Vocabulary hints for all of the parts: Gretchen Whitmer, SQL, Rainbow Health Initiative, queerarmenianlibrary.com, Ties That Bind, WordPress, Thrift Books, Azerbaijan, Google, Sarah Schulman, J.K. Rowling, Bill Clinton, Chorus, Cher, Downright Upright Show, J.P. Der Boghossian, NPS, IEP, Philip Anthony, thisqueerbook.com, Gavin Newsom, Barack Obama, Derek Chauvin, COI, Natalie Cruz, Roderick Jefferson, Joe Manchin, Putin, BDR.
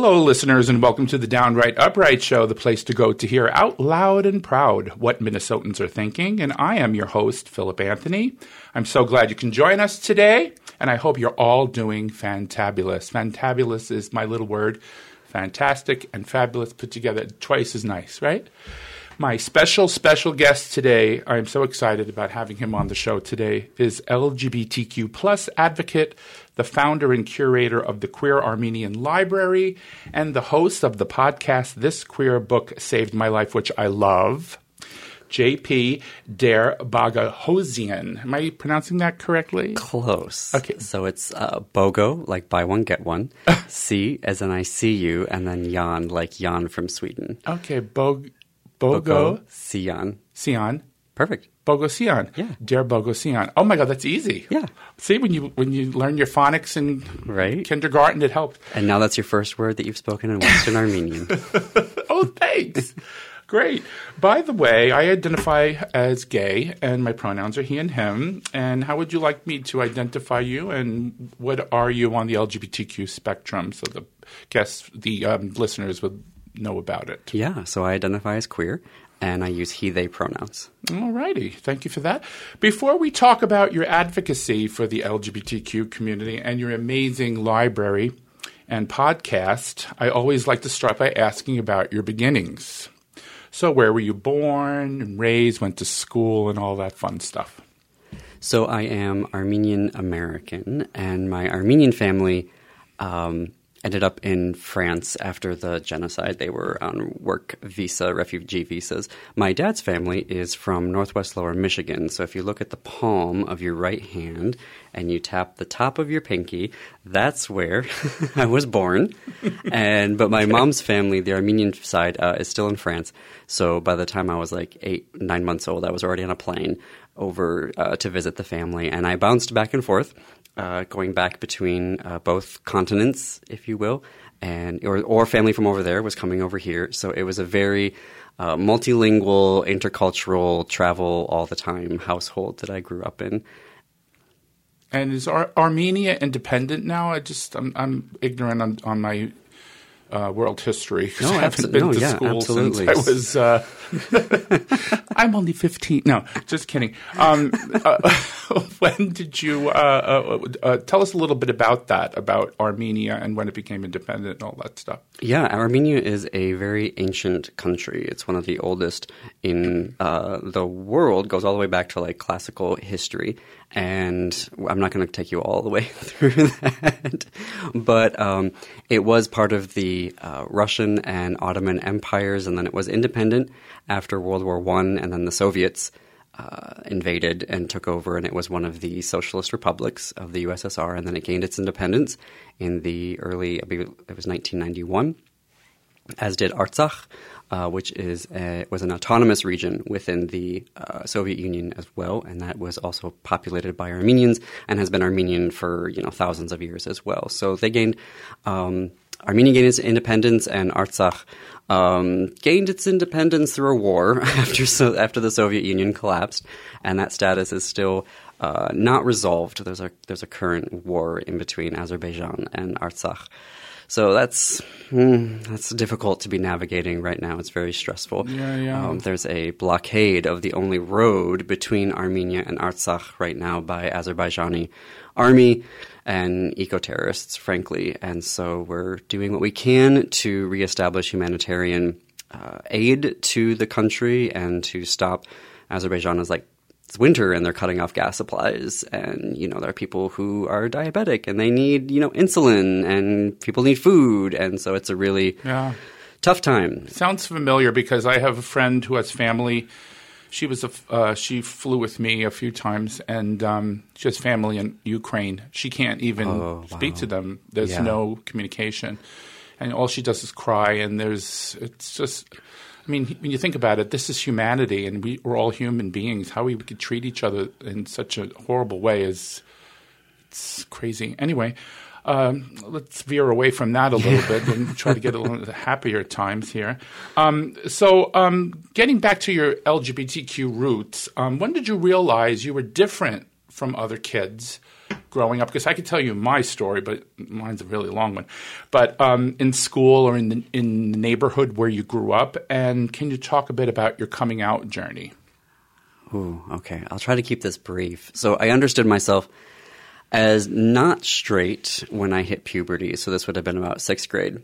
Hello, listeners, and welcome to the Downright Upright Show, the place to go to hear out loud and proud what Minnesotans are thinking. And I am your host, Philip Anthony. I'm so glad you can join us today, and I hope you're all doing fantabulous. Fantabulous is my little word. Fantastic and fabulous put together twice as nice, right? My special guest today, I'm so excited about having him on the show today, is LGBTQ plus advocate, the founder and curator of the Queer Armenian Library, and the host of the podcast This Queer Book Saved My Life, which I love, J.P. Der Boghossian. Am I pronouncing that correctly? Close. Okay. So it's Bogo, like buy one, get one. C, as in I see you, and then Jan, like Jan from Sweden. Okay, Bogo. Sian. Perfect. Boghossian. Yeah. Der Boghossian. Oh my God, that's easy. Yeah. See, when you learn your phonics in kindergarten, it helped. And now that's your first word that you've spoken in Western Armenian. Oh, thanks. Great. By the way, I identify as gay, and my pronouns are he and him. And how would you like me to identify you? And what are you on the LGBTQ spectrum? So the guests, the listeners would know about it. Yeah. So I identify as queer. And I use he, they pronouns. All righty. Thank you for that. Before we talk about your advocacy for the LGBTQ community and your amazing library and podcast, I always like to start by asking about your beginnings. So where were you born and raised, went to school, and all that fun stuff? So I am Armenian-American, and my Armenian family ended up in France after the genocide. They were on work visa, refugee visas. My dad's family is from northwest lower Michigan. So if you look at the palm of your right hand and you tap the top of your pinky, that's where I was born. But my mom's family, the Armenian side, is still in France. So by the time I was like 8, 9 months old, I was already on a plane over to visit the family. And I bounced back and forth. Going back between both continents, if you will, and or family from over there was coming over here. So it was a very multilingual, intercultural, travel all the time household that I grew up in. And is Armenia independent now? I'm ignorant on my world history. No, I haven't been to school since I was – I'm only 15. No, just kidding. When did you tell us a little bit about that, about Armenia and when it became independent and all that stuff? Yeah, Armenia is a very ancient country. It's one of the oldest in the world, goes all the way back to like classical history. And I'm not going to take you all the way through that, but it was part of the Russian and Ottoman empires, and then it was independent after World War I, and then the Soviets invaded and took over, and it was one of the socialist republics of the USSR, and then it gained its independence in the early – I believe it was 1991, as did Artsakh, which was an autonomous region within the Soviet Union as well, and that was also populated by Armenians and has been Armenian for thousands of years as well. So they gained Armenia gained its independence, and Artsakh gained its independence through a war after the Soviet Union collapsed, and that status is still not resolved. There's a current war in between Azerbaijan and Artsakh. So that's difficult to be navigating right now. It's very stressful. Yeah. There's a blockade of the only road between Armenia and Artsakh right now by Azerbaijani army and eco-terrorists, frankly. And so we're doing what we can to reestablish humanitarian aid to the country and to stop Azerbaijan's it's winter and they're cutting off gas supplies, and there are people who are diabetic and they need insulin, and people need food, and so it's a really tough time. Sounds familiar because I have a friend who has family. She was she flew with me a few times, and she has family in Ukraine. She can't even speak to them. There's no communication, and all she does is cry. And it's just. I mean, when you think about it, this is humanity, and we're all human beings. How we could treat each other in such a horrible way it's crazy. Anyway, let's veer away from that a little bit and try to get a little happier times here. So getting back to your LGBTQ roots, when did you realize you were different from other kids growing up, because I could tell you my story, but mine's a really long one, but in school or in the neighborhood where you grew up, and can you talk a bit about your coming out journey? Ooh, okay. I'll try to keep this brief. So I understood myself as not straight when I hit puberty, so this would have been about 6th grade.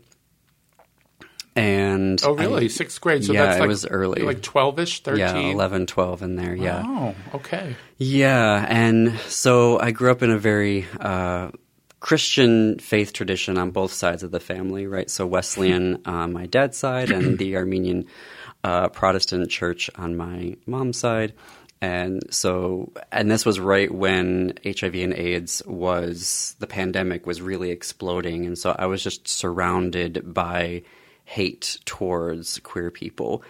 And oh, really? 6th grade? So yeah, that's like, it was early. Like 12-ish, 13? Yeah, 11, 12 in there, yeah. Oh, okay. Yeah, and so I grew up in a very Christian faith tradition on both sides of the family, right? So Wesleyan on my dad's side and the Armenian Protestant church on my mom's side. And this was right when HIV and AIDS the pandemic was really exploding. And so I was just surrounded by hate towards queer people.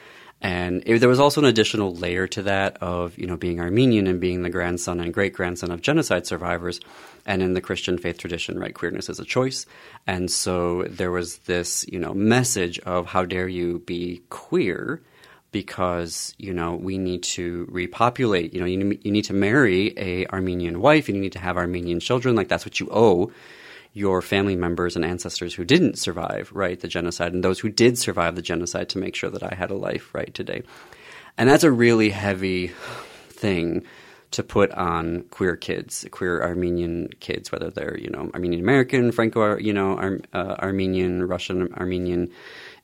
And there was also an additional layer to that of, you know, being Armenian and being the grandson and great-grandson of genocide survivors. And in the Christian faith tradition, right, queerness is a choice. And so there was this, you know, message of how dare you be queer, because, you know, we need to repopulate. You know, you need to marry a Armenian wife and you need to have Armenian children. Like, that's what you owe your family members and ancestors who didn't survive, right, the genocide, and those who did survive the genocide, to make sure that I had a life, right, today. And that's a really heavy thing to put on queer kids, queer Armenian kids, whether they're, you know, Armenian-American, Franco, you know, Armenian, Russian, Armenian.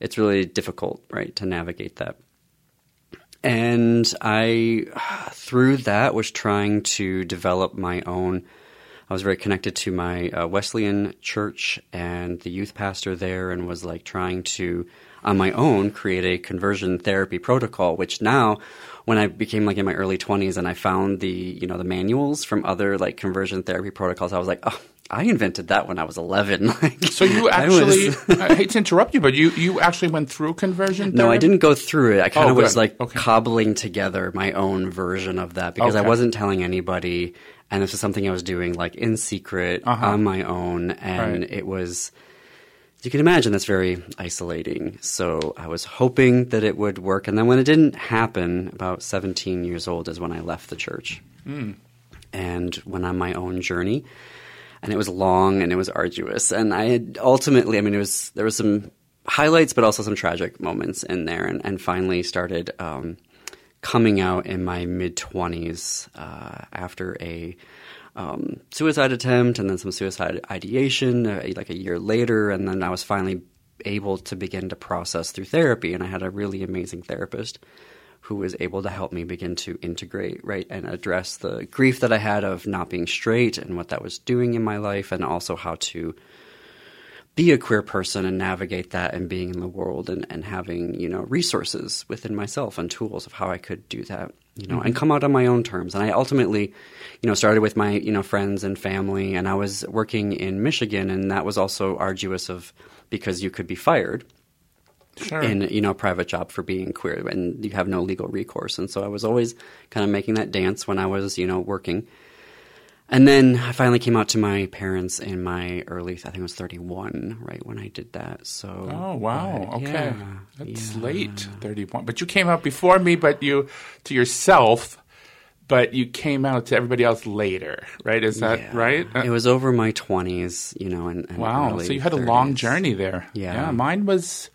It's really difficult, right, to navigate that. And I, through that, was trying to develop my own I was very connected to my Wesleyan church and the youth pastor there, and was like trying to, on my own, create a conversion therapy protocol, which now when I became like in my early 20s and I found the, you know, the manuals from other like conversion therapy protocols, I was like, oh, I invented that when I was 11. Like, so you actually – I hate to interrupt you, but you actually went through conversion therapy? No, I didn't go through it. I kind of was like cobbling together my own version of that, because I wasn't telling anybody. And this was something I was doing like in secret on my own. And it was – you can imagine that's very isolating. So I was hoping that it would work. And then when it didn't happen, about 17 years old is when I left the church and went on my own journey. And it was long and it was arduous. And I had ultimately – I mean, there was some highlights but also some tragic moments in there, and finally started coming out in my mid-20s after a suicide attempt and then some suicide ideation like a year later. And then I was finally able to begin to process through therapy. And I had a really amazing therapist who was able to help me begin to integrate, right, and address the grief that I had of not being straight and what that was doing in my life, and also how to be a queer person and navigate that and being in the world, and having, you know, resources within myself and tools of how I could do that, you know, and come out on my own terms. And I ultimately, you know, started with my, you know, friends and family, and I was working in Michigan, and that was also arduous because you could be fired. Sure. In, you know, a private job for being queer, and you have no legal recourse. And so I was always kind of making that dance when I was, you know, working. And then I finally came out to my parents in my early – I think it was 31, right, when I did that. So, oh, wow. Okay. Yeah, that's late, 31. But you came out before me, but you – to yourself – but you came out to everybody else later, right? Is that right? It was over my 20s, you know, and wow. So you had a 30s. Long journey there. Yeah. Yeah, mine was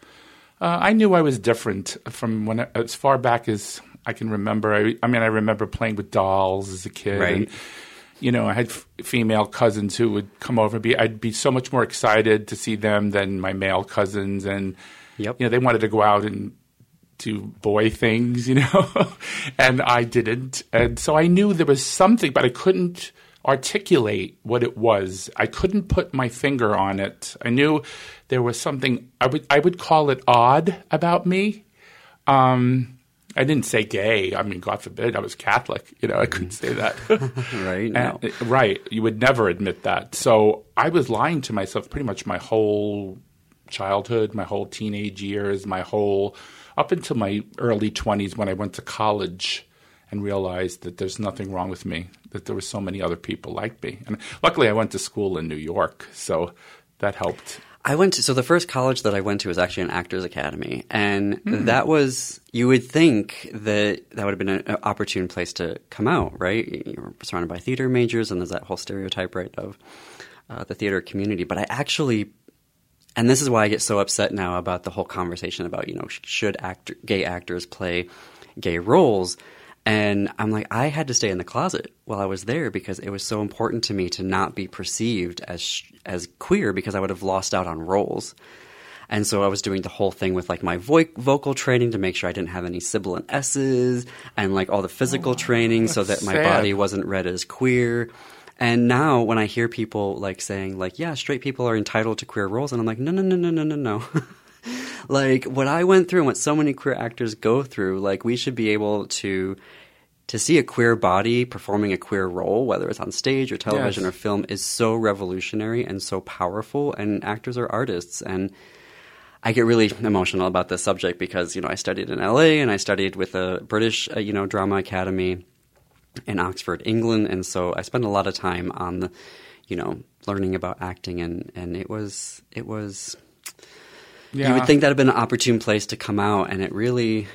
I knew I was different from when as far back as I can remember. I mean, I remember playing with dolls as a kid. Right. And, you know, I had female cousins who would come over. I'd be so much more excited to see them than my male cousins. And, you know, they wanted to go out and do boy things, you know, and I didn't. And so I knew there was something, but I couldn't articulate what it was. I couldn't put my finger on it. I knew there was something – I would call it odd about me. I didn't say gay. I mean, God forbid, I was Catholic. You know, I couldn't say that. Right. No. Right. You would never admit that. So I was lying to myself pretty much my whole childhood, my whole teenage years, my whole – up until my early 20s when I went to college and realized that there's nothing wrong with me, that there were so many other people like me. And luckily I went to school in New York, so that helped. So the first college that I went to was actually an actor's academy. And that was, you would think that would have been an opportune place to come out, right? You were surrounded by theater majors, and there's that whole stereotype, right, of the theater community. But I actually, and this is why I get so upset now about the whole conversation about, you know, should gay actors play gay roles? And I'm like, I had to stay in the closet while I was there because it was so important to me to not be perceived as queer, because I would have lost out on roles. And so I was doing the whole thing with like my vocal training to make sure I didn't have any sibilant S's, and like all the physical training so that my body wasn't read as queer. And now when I hear people like saying like, yeah, straight people are entitled to queer roles, and I'm like, no. Like, what I went through and what so many queer actors go through, like, we should be able to see a queer body performing a queer role, whether it's on stage or television or film, is so revolutionary and so powerful. And actors are artists. And I get really emotional about this subject because, you know, I studied in LA and I studied with a British, you know, drama academy in Oxford, England. And so I spent a lot of time on, you know, learning about acting. And it was – Yeah. You would think that would have been an opportune place to come out, and it really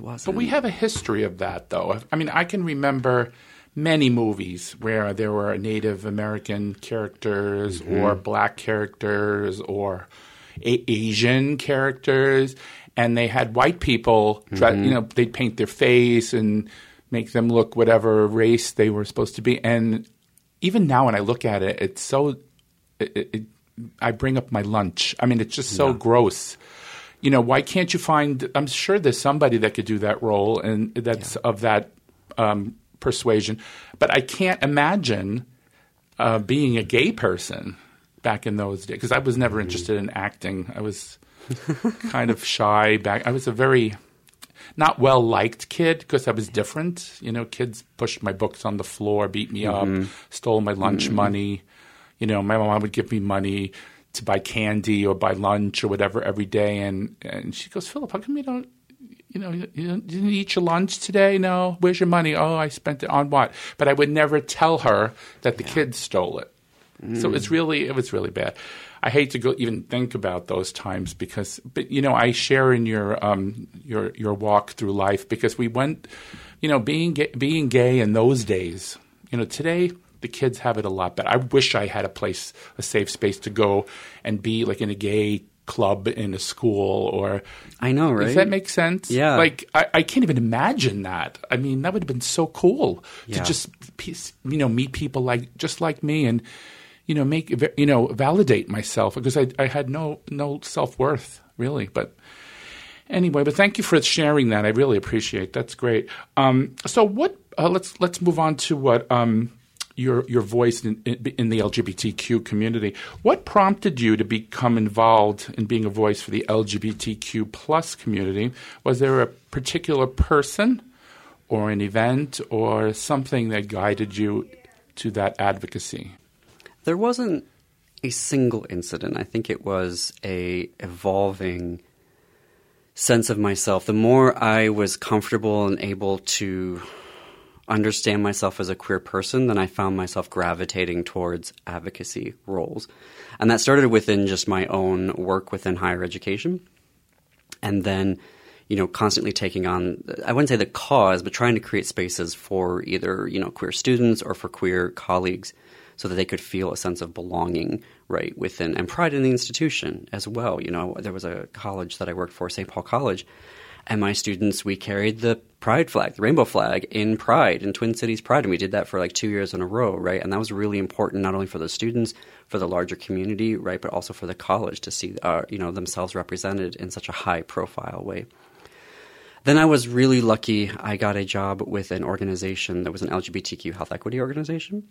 wasn't. But we have a history of that, though. I mean, I can remember many movies where there were Native American characters or black characters or Asian characters, and they had white people you know, they'd paint their face and make them look whatever race they were supposed to be. And even now when I look at it, it's so I bring up my lunch. I mean, it's just so gross. You know, why can't you find – I'm sure there's somebody that could do that role and that's of that persuasion. But I can't imagine being a gay person back in those days, because I was never interested in acting. I was kind of shy back – I was a very not well-liked kid because I was different. You know, kids pushed my books on the floor, beat me up, stole my lunch money. You know, my mom would give me money to buy candy or buy lunch or whatever every day. And she goes, Philip, how come you don't – you know, you didn't eat your lunch today? No. Where's your money? Oh, I spent it on what? But I would never tell her that the kids stole it. So it was really bad. I hate to even think about those times because – but, you know, I share in your walk through life because we went – you know, being gay in those days, you know, today – the kids have it a lot better. I wish I had a safe space to go and be like in a gay club in a school or – I know, right? Does that make sense? Yeah. Like I can't even imagine that. I mean, that would have been so cool to just, you know, meet people just like me and, you know, validate myself because I had no self-worth really. But anyway, but thank you for sharing that. I really appreciate it. That's great. So what let's move on to what your voice in the LGBTQ community. What prompted you to become involved in being a voice for the LGBTQ plus community? Was there a particular person or an event or something that guided you to that advocacy? There wasn't a single incident. I think it was an evolving sense of myself. The more I was comfortable and able to understand myself as a queer person, then I found myself gravitating towards advocacy roles. And that started within just my own work within higher education. And then, you know, constantly taking on, I wouldn't say the cause, but trying to create spaces for either, you know, queer students or for queer colleagues so that they could feel a sense of belonging, right, within and pride in the institution as well. You know, there was a college that I worked for, St. Paul College, and my students, we carried the pride flag, the rainbow flag in Twin Cities Pride. And we did that for like 2 years in a row, right? And that was really important, not only for the students, for the larger community, right? But also for the college to see, you know, themselves represented in such a high profile way. Then I was really lucky. I got a job with an organization that was an LGBTQ health equity organization.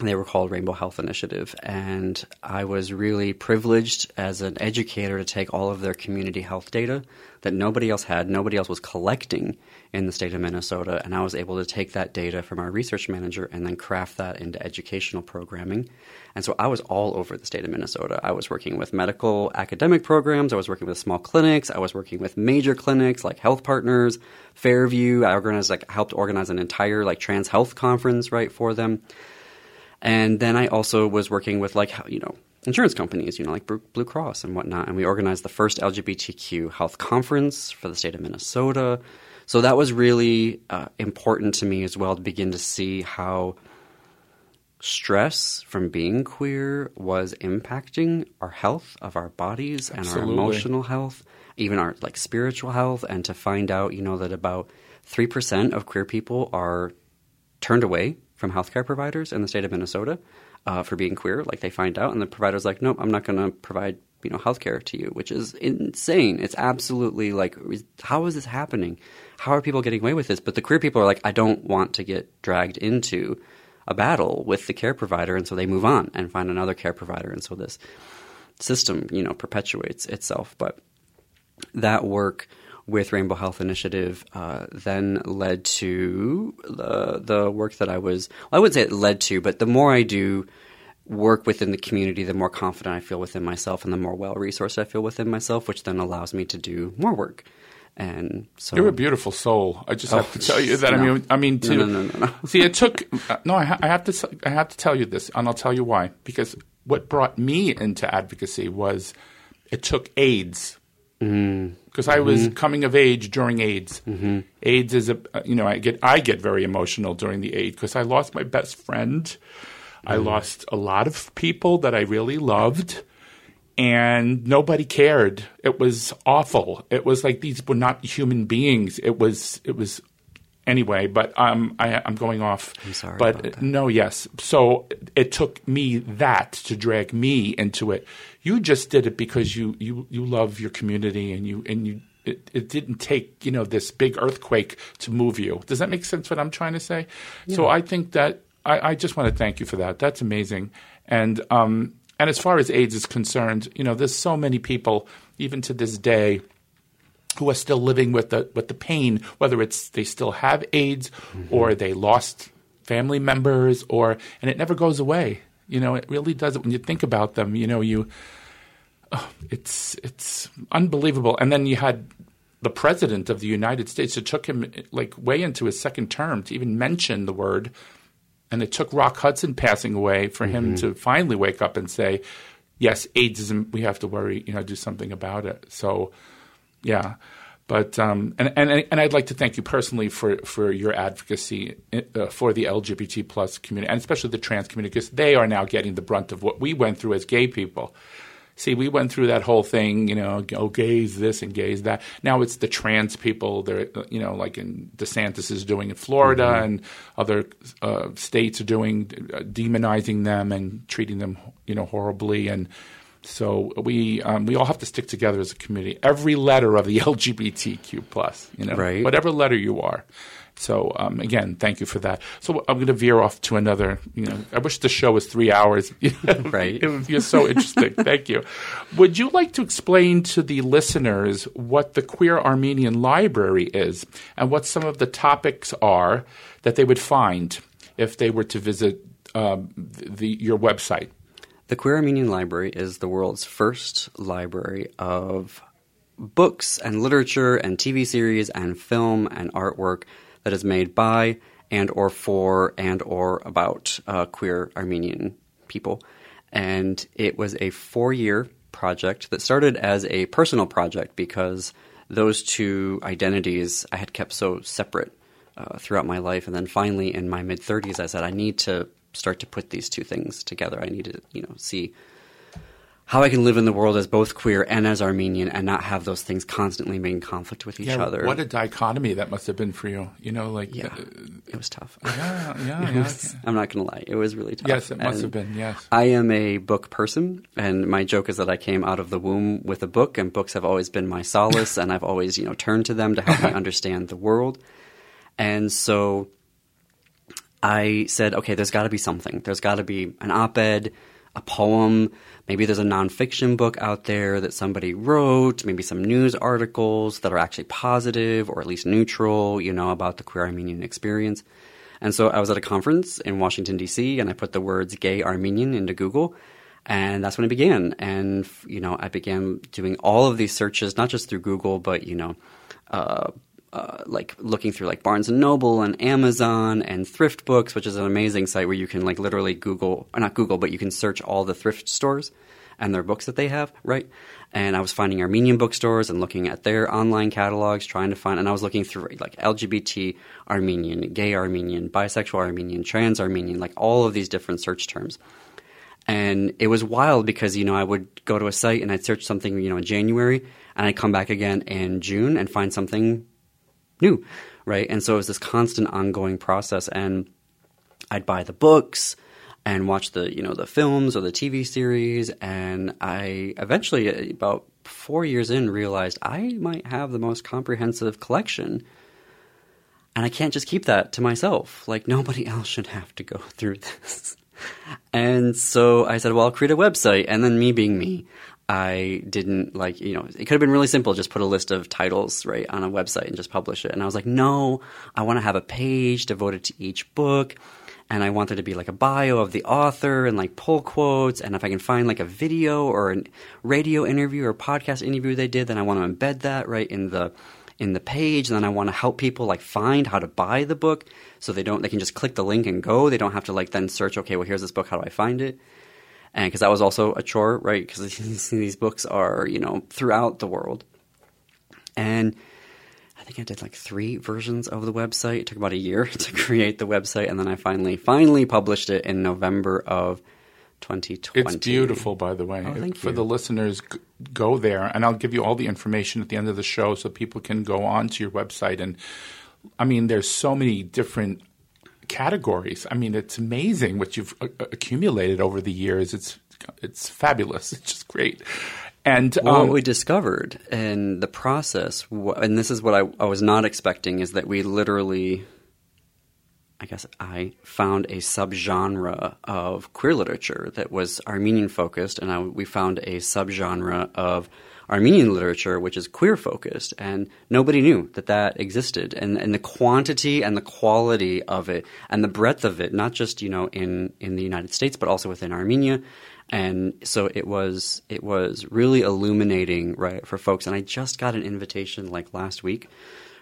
They were called Rainbow Health Initiative, and I was really privileged as an educator to take all of their community health data that nobody else had, nobody else was collecting in the state of Minnesota, and I was able to take that data from our research manager and then craft that into educational programming. And so I was all over the state of Minnesota. I was working with medical academic programs. I was working with small clinics. I was working with major clinics like Health Partners, Fairview. I helped organize an entire trans health conference, right, for them. And then I also was working with, you know, insurance companies, you know, like Blue Cross and whatnot. And we organized the first LGBTQ health conference for the state of Minnesota. So that was really important to me as well, to begin to see how stress from being queer was impacting our health of our bodies and Absolutely. Our emotional health, even our like spiritual health. And to find out, you know, that about 3% of queer people are turned away from healthcare providers in the state of Minnesota. For being queer, like they find out, and the provider's like, nope, I'm not going to provide, you know, healthcare to you, which is insane. It's absolutely like, how is this happening? How are people getting away with this? But the queer people are like, I don't want to get dragged into a battle with the care provider, and so they move on and find another care provider, and so this system, you know, perpetuates itself. But that work with Rainbow Health Initiative then led to the work that I was – I wouldn't say it led to, but the more I do work within the community, the more confident I feel within myself and the more well-resourced I feel within myself, which then allows me to do more work. And so you're a beautiful soul. I just have to tell you that. No. No. See, it took – no, I have to tell you this, and I'll tell you why. Because what brought me into advocacy was it took AIDS. Because I was coming of age during AIDS. AIDS is I get very emotional during the AIDS because I lost my best friend. I lost a lot of people that I really loved, and nobody cared. It was awful. It was like these were not human beings. It was anyway. But I'm going off. I'm sorry. But about that. No, yes. So it took me that to drag me into it. You just did it because you love your community and it didn't take, you know, this big earthquake to move you. Does that make sense what I'm trying to say? Yeah. So I think that I just want to thank you for that. That's amazing. And as far as AIDS is concerned, you know, there's so many people even to this day who are still living with the pain, whether it's they still have AIDS or they lost family members and it never goes away. You know, it really does it when you think about them. You know, it's unbelievable. And then you had the president of the United States. It took him like way into his second term to even mention the word. And it took Rock Hudson passing away for him to finally wake up and say, yes, AIDS isn't – we have to worry, you know, do something about it. So, yeah. But and I'd like to thank you personally for your advocacy for the LGBT plus community, and especially the trans community, because they are now getting the brunt of what we went through as gay people. See, we went through that whole thing, you know, oh, gays this and gays that. Now it's the trans people, they're, you know, like in DeSantis is doing in Florida and other states are doing, demonizing them and treating them, you know, horribly. And so we all have to stick together as a community. Every letter of the LGBTQ plus, you know, right. Whatever letter you are. So again, thank you for that. So I'm going to veer off to another. You know, I wish the show was 3 hours. Right, it would be so interesting. Thank you. Would you like to explain to the listeners what the Queer Armenian Library is and what some of the topics are that they would find if they were to visit your website? The Queer Armenian Library is the world's first library of books and literature and TV series and film and artwork that is made by and or for and or about queer Armenian people. And it was a 4-year project that started as a personal project because those two identities I had kept so separate throughout my life. And then finally in my mid-30s, I said, I need to start to put these two things together. I need to, you know, see how I can live in the world as both queer and as Armenian and not have those things constantly be in conflict with each other. What a dichotomy that must have been for you. You know, like it was tough. Yeah. I'm not going to lie. It was really tough. Yes, it must have been, yes. I am a book person, and my joke is that I came out of the womb with a book, and books have always been my solace, and I've always, you know, turned to them to help me understand the world. And so I said, okay, there's got to be something. There's got to be an op-ed, a poem. Maybe there's a nonfiction book out there that somebody wrote, maybe some news articles that are actually positive or at least neutral, you know, about the queer Armenian experience. And so I was at a conference in Washington, D.C., and I put the words gay Armenian into Google, and that's when it began. And, you know, I began doing all of these searches, not just through Google, but, you know, like looking through like Barnes & Noble and Amazon and Thrift Books, which is an amazing site where you can like literally Google – or not Google, but you can search all the thrift stores and their books that they have, right? And I was finding Armenian bookstores and looking at their online catalogs, trying to find – and I was looking through like LGBT Armenian, gay Armenian, bisexual Armenian, trans Armenian, like all of these different search terms. And it was wild because, you know, I would go to a site and I'd search something, you know, in January and I'd come back again in June and find something new, right? And so it was this constant ongoing process, and I'd buy the books and watch the, you know, the films or the TV series, and I eventually, about 4 years in, realized I might have the most comprehensive collection, and I can't just keep that to myself. Like, nobody else should have to go through this. And so I said, well, I'll create a website. And then me being me, I didn't like, you know, it could have been really simple. Just put a list of titles, right, on a website and just publish it. And I was like, no, I want to have a page devoted to each book. And I want there to be like a bio of the author and like pull quotes. And if I can find like a video or a radio interview or podcast interview they did, then I want to embed that right in the page. And then I want to help people like find how to buy the book, so they can just click the link and go. They don't have to like then search, okay, well, here's this book, how do I find it? And because that was also a chore, right? Because these books are, you know, throughout the world. And I think I did like 3 versions of the website. It took about a year to create the website, and then I finally published it in November of 2020. It's beautiful, by the way. Oh, thank you. For the listeners, go there, and I'll give you all the information at the end of the show so people can go on to your website. And I mean, there's so many different categories. I mean, it's amazing what you've accumulated over the years. It's fabulous. It's just great. And what we discovered in the process, and this is what I was not expecting, is that we literally, I guess I found a subgenre of queer literature that was Armenian-focused, and we found a subgenre of Armenian literature which is queer-focused, and nobody knew that existed. And the quantity and the quality of it and the breadth of it, not just, you know, in the United States but also within Armenia. And so it was really illuminating, right, for folks. And I just got an invitation like last week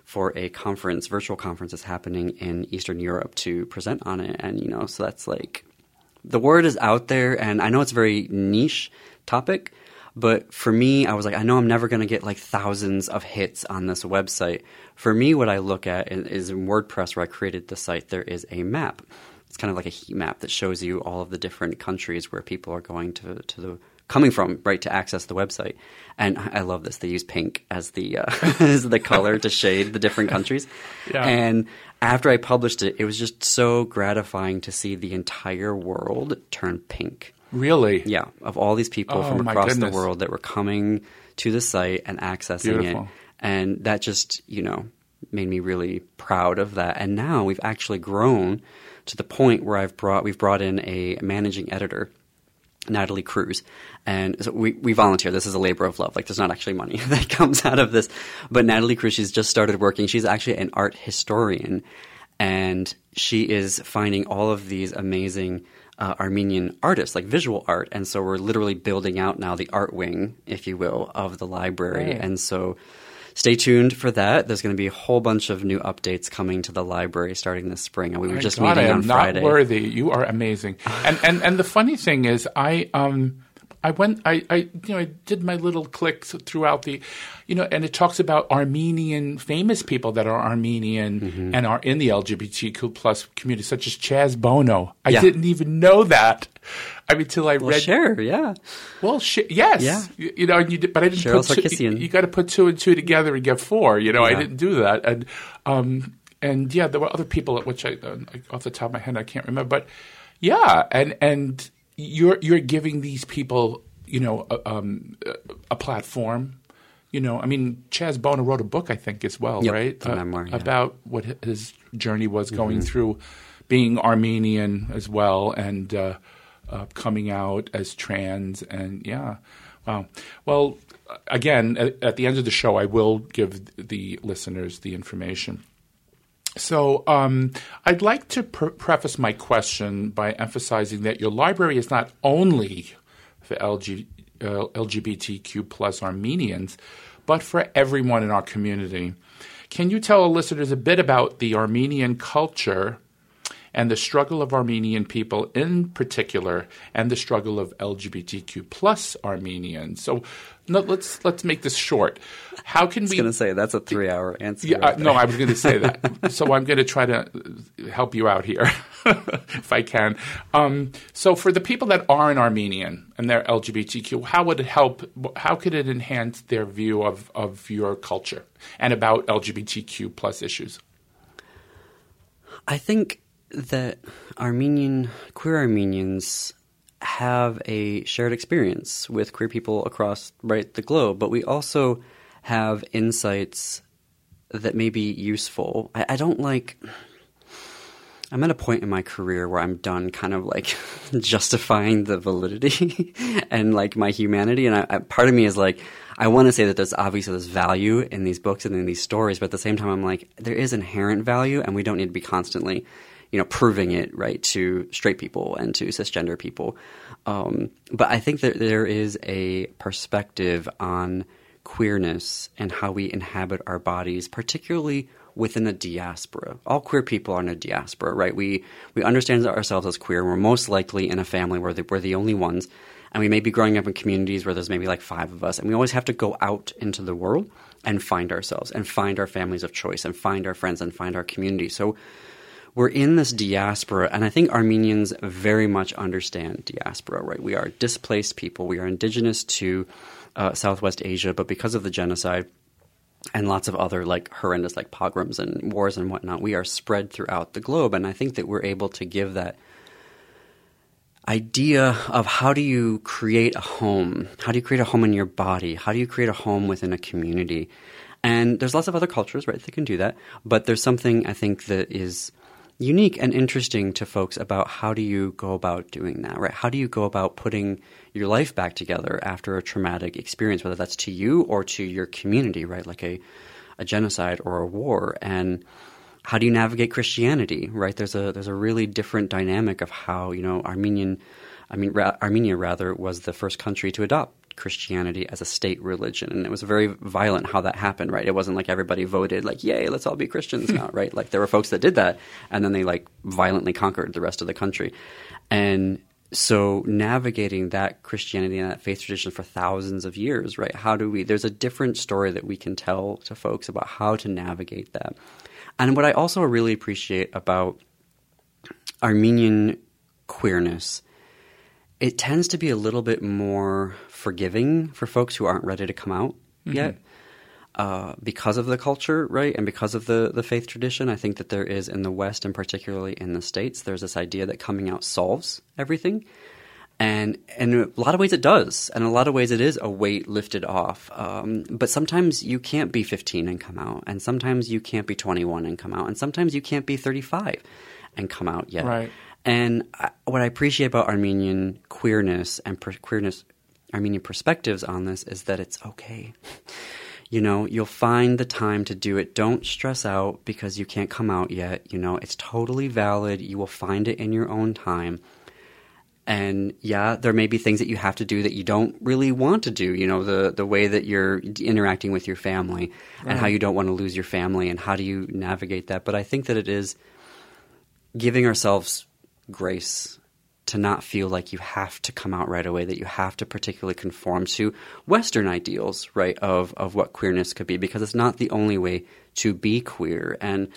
for a conference, virtual conference that's happening in Eastern Europe to present on it. And, you know, so that's like – the word is out there, and I know it's a very niche topic. But for me, I was like, I know I'm never going to get like thousands of hits on this website. For me, what I look at is in WordPress, where I created the site, there is a map. It's kind of like a heat map that shows you all of the different countries where people are going coming from, right, to access the website. And I love this. They use pink as the as the color to shade the different countries. Yeah. And after I published it, it was just so gratifying to see the entire world turn pink. Really? Yeah, of all these people from across the world that were coming to the site and accessing it. And that just, you know, made me really proud of that. And now we've actually grown to the point where we've brought in a managing editor, Natalie Cruz, and so we volunteer. This is a labor of love. Like, there's not actually money that comes out of this, but Natalie Cruz, she's just started working. She's actually an art historian, and she is finding all of these amazing Armenian artists, like visual art, and so we're literally building out now the art wing, if you will, of the library, right. And so stay tuned for that. There's going to be a whole bunch of new updates coming to the library starting this spring. And we were just meeting on Friday. Not worthy. You are amazing. And the funny thing is, I did my little clicks throughout the, you know, and it talks about Armenian famous people that are Armenian and are in the LGBTQ plus community, such as Chaz Bono. I didn't even know that. I mean, till I read Cher, yeah. Well, yes, yeah. You know, and you did, but I didn't. Cheryl Sarkissian. You got to put 2 and 2 together and get 4. You know, yeah. I didn't do that, and yeah, there were other people at which I off the top of my head I can't remember, but yeah, and. You're giving these people, you know, a platform, you know. I mean, Chaz Bono wrote a book, I think, as well, yep, right? A memoir, yeah. About what his journey was going through being Armenian as well, and coming out as trans, and yeah. Wow. Well, again, at the end of the show, I will give the listeners the information. So I'd like to preface my question by emphasizing that your library is not only for LGBTQ plus Armenians, but for everyone in our community. Can you tell our listeners a bit about the Armenian culture and the struggle of Armenian people in particular, and the struggle of LGBTQ plus Armenians. So no, let's make this short. How can we? I was going to say that's a 3-hour answer. Yeah, no, I was going to say that. So I'm going to try to help you out here if I can. So for the people that aren't Armenian and they're LGBTQ, how would it help? How could it enhance their view of your culture and about LGBTQ plus issues? I think that queer Armenians have a shared experience with queer people across the globe, but we also have insights that may be useful. I'm at a point in my career where I'm done kind of justifying the validity and my humanity. And part of me is I want to say that there's obviously this value in these books and in these stories, but at the same time I'm there is inherent value and we don't need to be constantly proving it to straight people and to cisgender people. But I think that there is a perspective on queerness and how we inhabit our bodies, particularly within a diaspora. All queer people are in a diaspora, right? We understand ourselves as queer. We're most likely in a family where we're the only ones. And we may be growing up in communities where there's maybe 5 of us. And we always have to go out into the world and find ourselves and find our families of choice and find our friends and find our community. So we're in this diaspora, and I think Armenians very much understand diaspora, right? We are displaced people. We are indigenous to Southwest Asia, but because of the genocide and lots of other horrendous pogroms and wars and whatnot, we are spread throughout the globe. And I think that we're able to give that idea of how do you create a home? How do you create a home in your body? How do you create a home within a community? And there's lots of other cultures, right, that can do that. But there's something I think that is unique and interesting to folks about how do you go about doing that, right? How do you go about putting your life back together after a traumatic experience, whether that's to you or to your community, right? A genocide or a war. And how do you navigate Christianity, right? There's a really different dynamic of how, Armenia was the first country to adopt Christianity as a state religion, and it was very violent how that happened, right? It wasn't everybody voted yay, let's all be Christians now, right? There were folks that did that, and then they violently conquered the rest of the country. And so navigating that Christianity and that faith tradition for thousands of years, right? There's a different story that we can tell to folks about how to navigate that. And what I also really appreciate about Armenian queerness, it tends to be a little bit more forgiving for folks who aren't ready to come out yet because of the culture, right? And because of the faith tradition. I think that there is in the West and particularly in the States, there's this idea that coming out solves everything. And in a lot of ways it does. And in a lot of ways it is a weight lifted off. But sometimes you can't be 15 and come out. And sometimes you can't be 21 and come out. And sometimes you can't be 35 and come out yet. Right. And what I appreciate about Armenian queerness and Armenian perspectives on this is that it's okay. You'll find the time to do it. Don't stress out because you can't come out yet. It's totally valid. You will find it in your own time. And yeah, there may be things that you have to do that you don't really want to do, the way that you're interacting with your family and how you don't want to lose your family and how do you navigate that. But I think that it is giving ourselves grace to not feel like you have to come out right away, that you have to particularly conform to Western ideals, right, of what queerness could be, because it's not the only way to be queer. And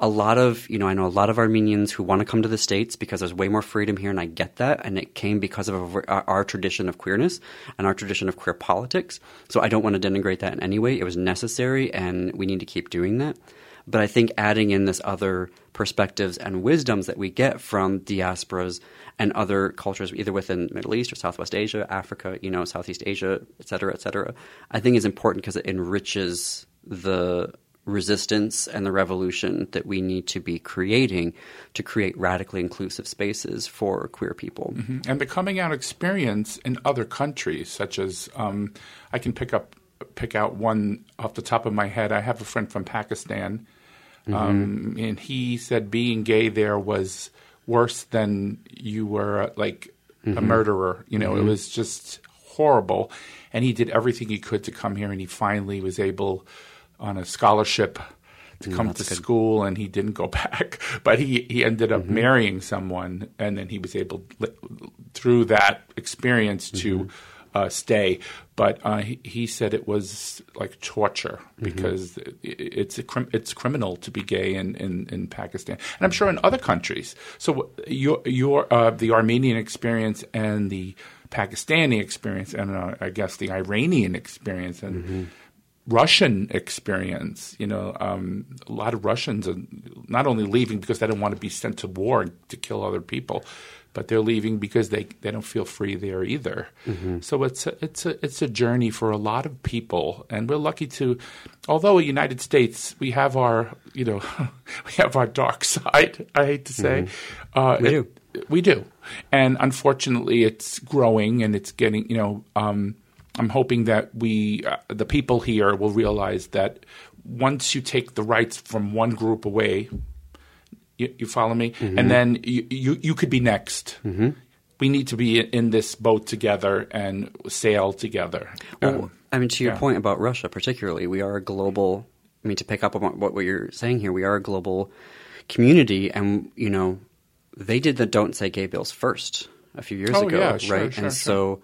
a lot of, I know a lot of Armenians who want to come to the States because there's way more freedom here, and I get that, and it came because of our tradition of queerness and our tradition of queer politics. So I don't want to denigrate that in any way. It was necessary, and we need to keep doing that. But I think adding in this other perspectives and wisdoms that we get from diasporas and other cultures, either within Middle East or Southwest Asia, Africa, Southeast Asia, et cetera, I think is important because it enriches the resistance and the revolution that we need to be creating to create radically inclusive spaces for queer people. Mm-hmm. And the coming out experience in other countries, such as I can pick out one off the top of my head. I have a friend from Pakistan, and he said being gay there was worse than you were a murderer. It was just horrible. And he did everything he could to come here, and he finally was able on a scholarship to come to school, and he didn't go back. But he ended up marrying someone, and then he was able, through that experience, to stay. But he said it was like torture because it's criminal to be gay in Pakistan, and I'm sure in other countries. So your the Armenian experience and the Pakistani experience, and I guess the Iranian experience and Russian experience. You know, a lot of Russians are not only leaving because they don't want to be sent to war to kill other people, but they're leaving because they don't feel free there either. So it's a journey for a lot of people, and we're lucky to, although in the United States we have our we have our dark side. I hate to say, we do, and unfortunately it's growing and it's getting I'm hoping that we the people here will realize that once you take the rights from one group away. You follow me? And then you could be next. We need to be in this boat together and sail together. Well, I mean, to your point about Russia particularly, we are a global – I mean, to pick up on what you're saying here, we are a global community, and, you know, they did the Don't Say Gay bills first a few years ago, yeah, sure, right? Sure, and so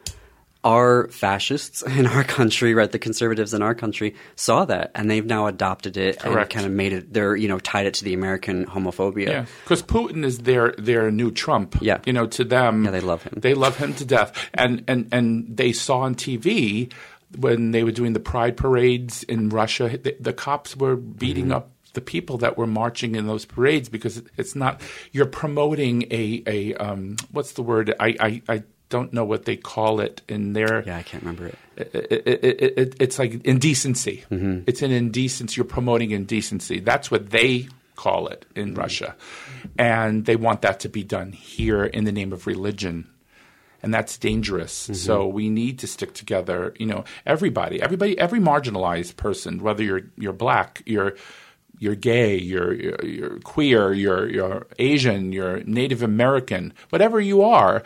our fascists in our country, right, the conservatives in our country saw that, and they've now adopted it and kind of made it – they're, tied it to the American homophobia. Yeah, because Putin is their new Trump. Yeah. You know, to them – yeah, they love him. They love him to death. And they saw on TV when they were doing the pride parades in Russia, the cops were beating up the people that were marching in those parades because it's not – you're promoting a what's the word? I don't know what they call it in their – yeah, I can't remember it. It's like indecency. It's an indecency. You're promoting indecency. That's what they call it in Russia. And they want that to be done here in the name of religion. And that's dangerous. So we need to stick together. You know, everybody, every marginalized person, whether you're black, you're gay, you're queer, you're Asian, you're Native American, whatever you are,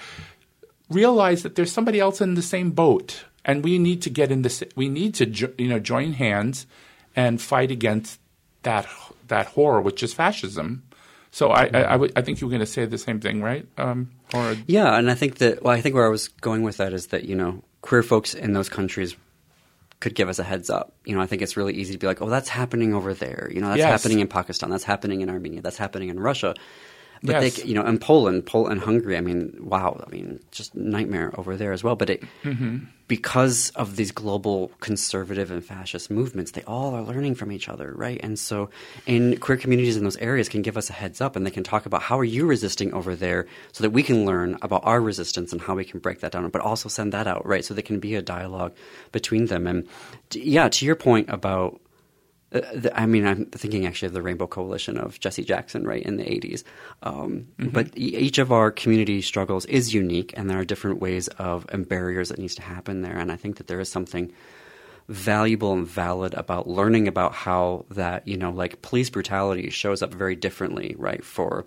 realize that there's somebody else in the same boat, and we need to get in this. We need to, join hands and fight against that horror, which is fascism. So I think you were going to say the same thing, right? Yeah, and I think that. Well, I think where I was going with that is that queer folks in those countries could give us a heads up. I think it's really easy to be like, oh, that's happening over there. That's happening in Pakistan. That's happening in Armenia. That's happening in Russia. But they, in Poland, Hungary, I mean, wow, I mean, just nightmare over there as well. But because of these global conservative and fascist movements, they all are learning from each other, right? And so, in queer communities in those areas can give us a heads up, and they can talk about how are you resisting over there, so that we can learn about our resistance and how we can break that down, but also send that out, right? So there can be a dialogue between them. And yeah, to your point about. I mean, I'm thinking actually of the Rainbow Coalition of Jesse Jackson, right, in the 80s. But each of our community struggles is unique, and there are different ways of and barriers that needs to happen there. And I think that there is something valuable and valid about learning about how that, like police brutality shows up very differently, right, for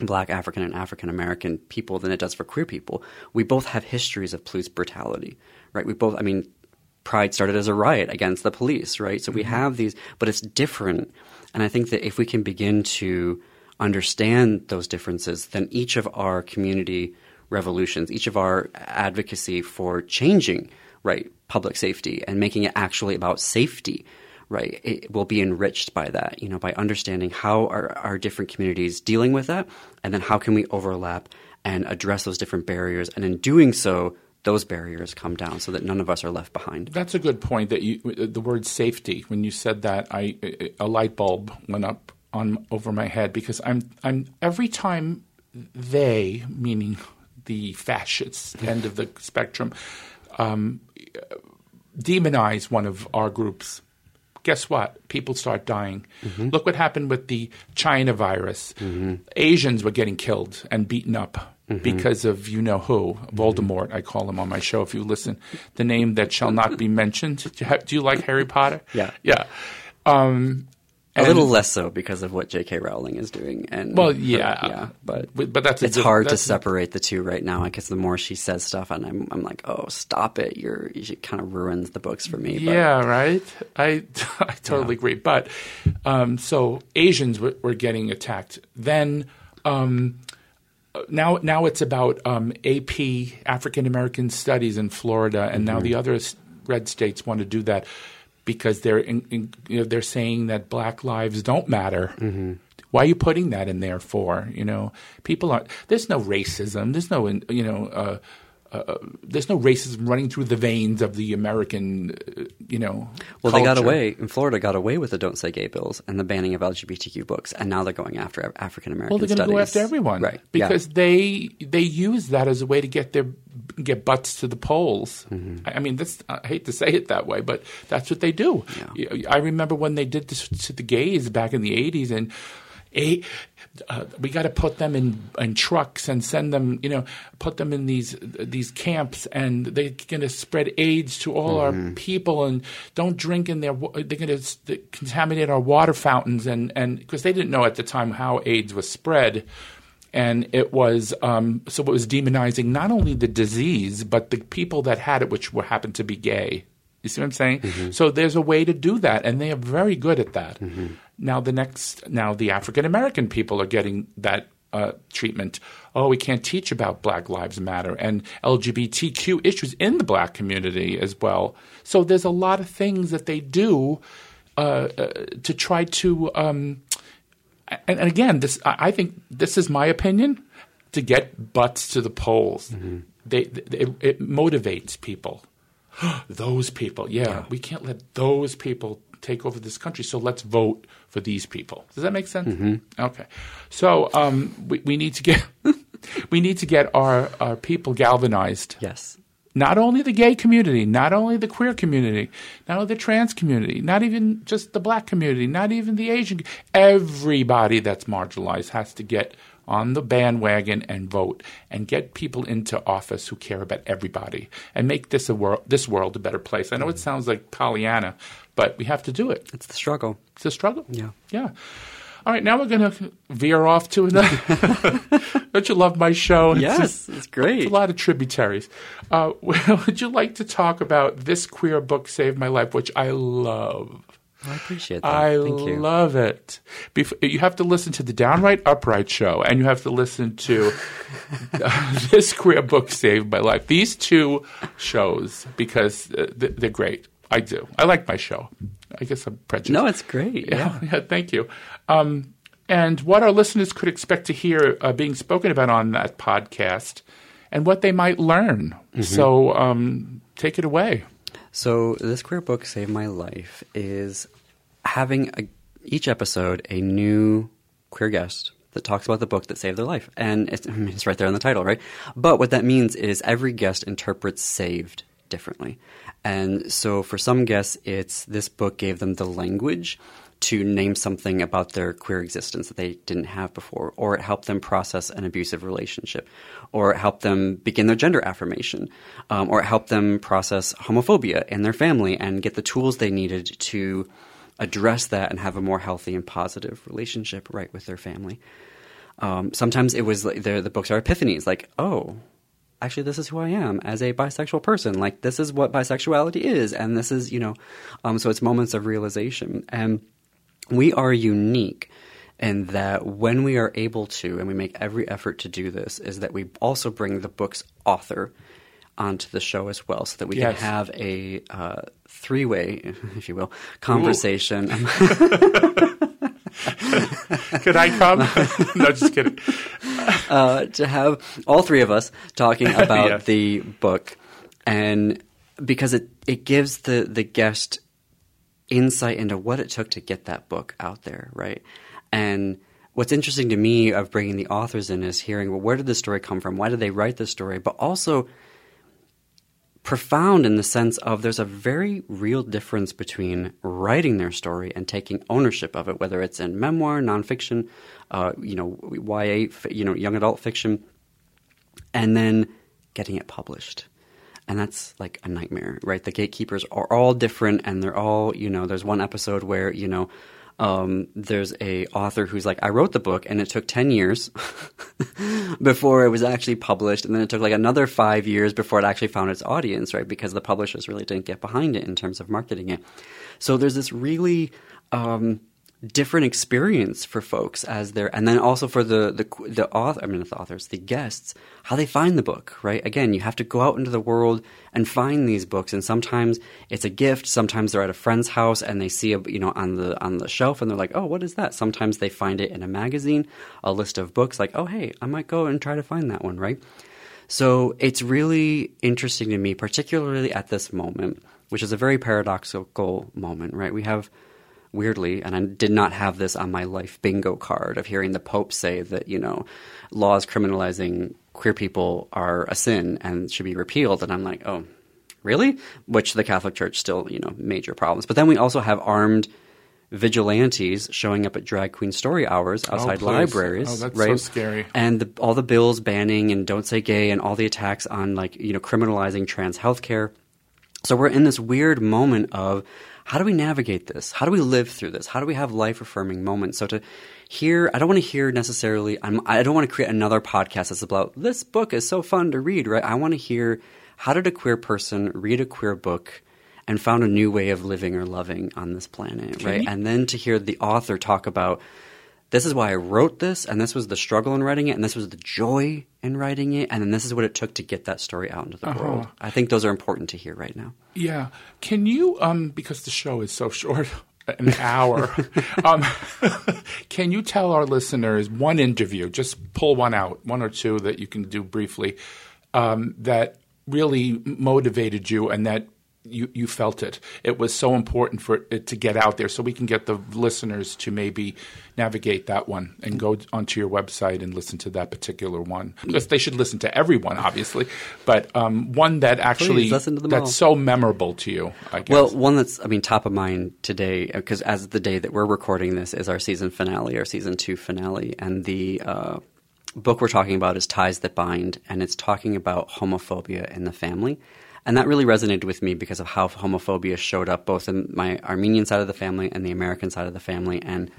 Black, African, and African American people than it does for queer people. We both have histories of police brutality, right? We both – I mean – Pride started as a riot against the police, right? So we have these, but it's different. And I think that if we can begin to understand those differences, then each of our community revolutions, each of our advocacy for changing, right, public safety and making it actually about safety, right, it will be enriched by that, by understanding how are our different communities dealing with that, and then how can we overlap and address those different barriers, and in doing so, those barriers come down so that none of us are left behind. That's a good point. That the word safety. When you said that, a light bulb went up over my head, because I'm every time they, meaning the fascist end of the spectrum, demonize one of our groups. Guess what? People start dying. Look what happened with the China virus. Asians were getting killed and beaten up. Because of you-know-who, Voldemort, I call him on my show if you listen, the name that shall not be mentioned. Do you like Harry Potter? Yeah. And a little less so because of what J.K. Rowling is doing. And but that's it's hard to separate the two right now because the more she says stuff, and I'm like, oh, stop it! She kind of ruins the books for me. But, yeah, right. I totally agree. But so Asians were getting attacked then. Now it's about AP, African American Studies in Florida, and now the other red states want to do that because they're saying that black lives don't matter. Mm-hmm. Why are you putting that in there for? You know, people aren't – there's no racism. There's no there's no racism running through the veins of the American, Well, culture. They got away – in Florida got away with the Don't Say Gay bills and the banning of LGBTQ books, and now they're going after African-American studies. Well, they're going to go after everyone because they use that as a way to get their butts to the polls. Mm-hmm. I mean, I hate to say it that way, but that's what they do. Yeah. I remember when they did this to the gays back in the 80s and – we got to put them in trucks and send them, put them in these camps, and they're going to spread AIDS to all our people, and don't drink in their. They're going to contaminate our water fountains, and because they didn't know at the time how AIDS was spread, and it was so it was demonizing not only the disease but the people that had it, which happened to be gay. You see what I'm saying? Mm-hmm. So there's a way to do that, and they are very good at that. Mm-hmm. Now the African American people are getting that treatment. Oh, we can't teach about Black Lives Matter and LGBTQ issues in the black community as well. So there's a lot of things that they do to try to and again, this I think this is my opinion, to get butts to the polls. Mm-hmm. It motivates people. Those people. Yeah, we can't let those people take over this country, so let's vote for these people. Does that make sense? Mm-hmm. Okay. So we need to get our people galvanized. Yes. Not only the gay community, not only the queer community, not only the trans community, not even just the black community, not even the Asian. Everybody that's marginalized has to get on the bandwagon and vote and get people into office who care about everybody and make this world a better place. I know it sounds like Pollyanna, but we have to do it. It's the struggle. It's a struggle. Yeah. Yeah. All right. Now we're going to veer off to another. Don't you love my show? Yes. It's great. It's a lot of tributaries. Would you like to talk about This Queer Book Saved My Life, which I love? I appreciate that. Thank you. Love it. You have to listen to the Downright Upright Show, and you have to listen to This Queer Book Saved My Life. These two shows, because they're great. I do. I like my show. I guess I'm prejudiced. No, it's great. Yeah. Yeah, thank you. And what our listeners could expect to hear being spoken about on that podcast and what they might learn. Mm-hmm. So take it away. So This Queer Book Saved My Life is having each episode a new queer guest that talks about the book that saved their life. And it's right there in the title, right? But what that means is every guest interprets saved differently. And so for some guests, it's this book gave them the language to name something about their queer existence that they didn't have before, or it helped them process an abusive relationship, or it helped them begin their gender affirmation, or it helped them process homophobia in their family and get the tools they needed to address that and have a more healthy and positive relationship right with their family. Sometimes it was like the books are epiphanies, like, oh, actually, this is who I am as a bisexual person. Like, this is what bisexuality is, and this is, so it's moments of realization. And we are unique in that when we are able to, and we make every effort to do this, is that we also bring the book's author onto the show as well, so that we can have a three-way, if you will, conversation. Could I come? No, just kidding. To have all three of us talking about the book, and because it gives the guest insight into what it took to get that book out there, right? And what's interesting to me of bringing the authors in is hearing, well, where did this story come from? Why did they write this story? But also profound in the sense of there's a very real difference between writing their story and taking ownership of it, whether it's in memoir, nonfiction, YA, young adult fiction, and then getting it published. And that's like a nightmare, right? The gatekeepers are all different, and they're all, there's one episode where, There's a author who's like, I wrote the book and it took 10 years before it was actually published. And then it took like another 5 years before it actually found its audience, right? Because the publishers really didn't get behind it in terms of marketing it. So there's this really different experience for folks as they're – and then also for the author – I mean not the authors, the guests, how they find the book, right? Again, you have to go out into the world and find these books, and sometimes it's a gift. Sometimes they're at a friend's house and they see a, you know, on the shelf and they're like, oh, what is that? Sometimes they find it in a magazine, a list of books, like, oh, hey, I might go and try to find that one, right? So it's really interesting to me, particularly at this moment, which is a very paradoxical moment, right? We have – weirdly, and I did not have this on my life bingo card of hearing the Pope say that, you know, laws criminalizing queer people are a sin and should be repealed. And I'm like, oh, really? Which the Catholic Church still, you know, major problems. But then we also have armed vigilantes showing up at drag queen story hours outside libraries. Oh, that's right? So scary. And all the bills banning and don't say gay and all the attacks on, like, you know, criminalizing trans healthcare. So we're in this weird moment of, how do we navigate this? How do we live through this? How do we have life-affirming moments? So to hear – I don't want to hear necessarily – I don't want to create another podcast that's about this book is so fun to read, right? I want to hear, how did a queer person read a queer book and found a new way of living or loving on this planet, right? And then to hear the author talk about, this is why I wrote this, and this was the struggle in writing it, and this was the joy in writing it, and then this is what it took to get that story out into the world. I think those are important to hear right now. Yeah. Can you because the show is so short, an hour, can you tell our listeners one interview, just pull one out, one or two that you can do briefly, that really motivated you and that you felt it. It was so important for it to get out there, so we can get the listeners to maybe navigate that one and go onto your website and listen to that particular one. Because they should listen to everyone, obviously, but one that actually that's so memorable to you, I guess. Well, one that's, I mean, top of mind today, because as the day that we're recording this is our season finale, our season 2 finale, and the book we're talking about is Ties That Bind, and it's talking about homophobia in the family. And that really resonated with me because of how homophobia showed up both in my Armenian side of the family and the American side of the family, and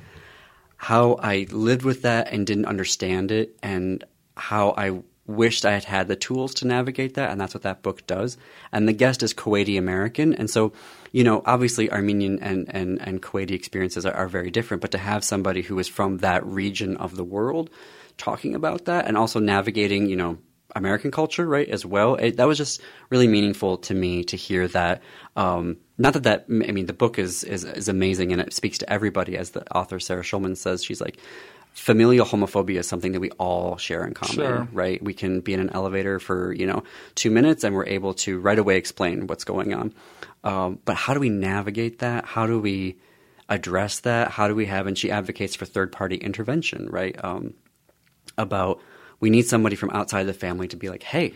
how I lived with that and didn't understand it, and how I wished I had had the tools to navigate that, and that's what that book does. And the guest is Kuwaiti American, and so, you know, obviously Armenian and Kuwaiti experiences are very different, but to have somebody who is from that region of the world talking about that and also navigating, you know, American culture, right, as well. That was just really meaningful to me to hear that. Not that – I mean, the book is amazing and it speaks to everybody. As the author Sarah Schulman says, she's like, familial homophobia is something that we all share in common, sure, right? We can be in an elevator for, you know, 2 minutes and we're able to right away explain what's going on. But how do we navigate that? How do we address that? How do we have – and she advocates for third-party intervention, right, about – we need somebody from outside the family to be like, hey,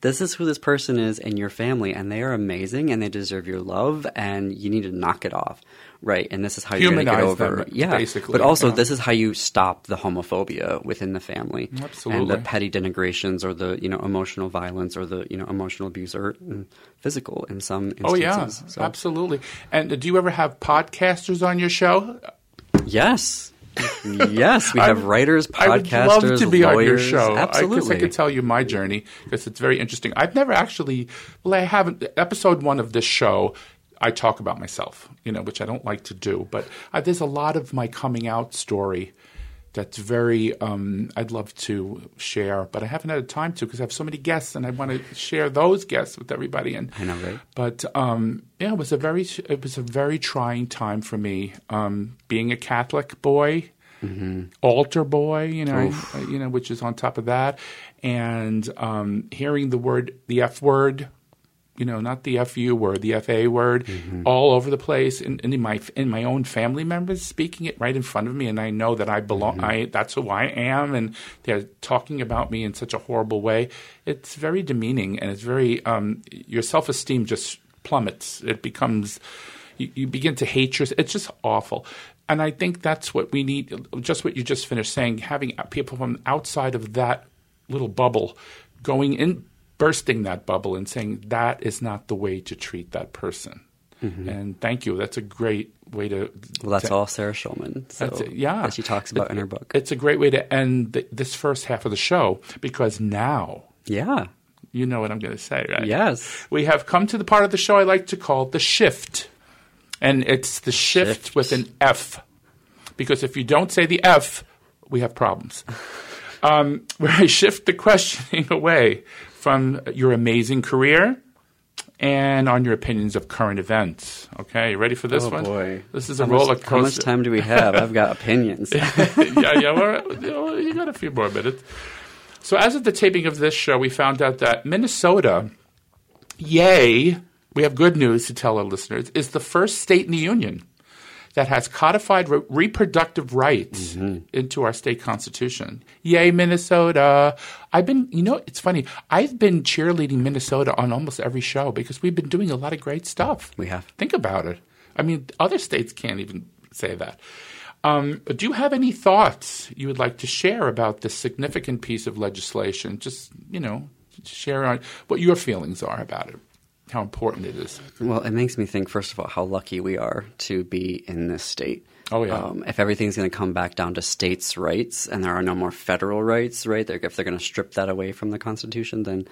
this is who this person is in your family, and they are amazing, and they deserve your love, and you need to knock it off, right? And this is how you're going to get over it. Yeah, basically. But also, this is how you stop the homophobia within the family. Absolutely. And the petty denigrations or the, you know, emotional violence or the, you know, emotional abuse or physical in some instances. Oh, yeah, so. Absolutely. And do you ever have podcasters on your show? Yes. Yes, we have writers, podcasters, I would love to be lawyers. On your show. Absolutely. I could tell you my journey because it's very interesting. I've never actually – well, I haven't – episode 1 of this show, I talk about myself, you know, which I don't like to do. But there's a lot of my coming out story that's very I'd love to share, but I haven't had time to because I have so many guests and I want to share those guests with everybody. And I know, right? But yeah, it was a very trying time for me, being a Catholic boy, altar boy, you know, you know, which is on top of that, and hearing the word, the F word. You know, not the F-U word, the F-A word, all over the place, and in my own family members speaking it right in front of me, and I know that I belong. That's who I am, and they're talking about me in such a horrible way. It's very demeaning, and it's very your self-esteem just plummets. It becomes you begin to hate yourself. It's just awful. And I think that's what we need. Just what you just finished saying, having people from outside of that little bubble going in. Bursting that bubble and saying that is not the way to treat that person. Mm-hmm. And thank you. That's a great way to... Well, that's all Sarah Schulman. So that's it, yeah. That she talks about in her book. It's a great way to end this first half of the show, because now... Yeah. You know what I'm going to say, right? Yes. We have come to the part of the show I like to call the shift. And it's the shift with an F. Because if you don't say the F, we have problems. Where I shift the questioning away from your amazing career and on your opinions of current events. Okay, you ready for this one? Oh, boy. This is a roller coaster. How much time do we have? I've got opinions. yeah, well, you got a few more minutes. So as of the taping of this show, we found out that Minnesota, yay, we have good news to tell our listeners, is the first state in the union that has codified reproductive rights into our state constitution. Yay, Minnesota. It's funny. I've been cheerleading Minnesota on almost every show because we've been doing a lot of great stuff. We have. Think about it. I mean, other states can't even say that. Do you have any thoughts you would like to share about this significant piece of legislation? Just, share on what your feelings are about it, how important it is. Well, it makes me think, first of all, how lucky we are to be in this state. Oh, yeah. If everything's going to come back down to states' rights and there are no more federal rights, right, if they're going to strip that away from the Constitution, then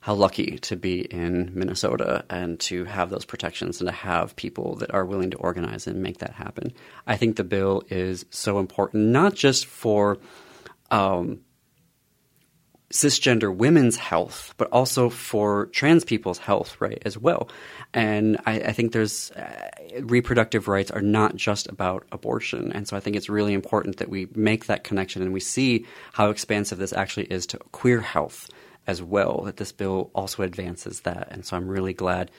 how lucky to be in Minnesota and to have those protections and to have people that are willing to organize and make that happen. I think the bill is so important, not just for cisgender women's health, but also for trans people's health, right, as well. And I think there's reproductive rights are not just about abortion. And so I think it's really important that we make that connection and we see how expansive this actually is to queer health as well, that this bill also advances that. And so I'm really glad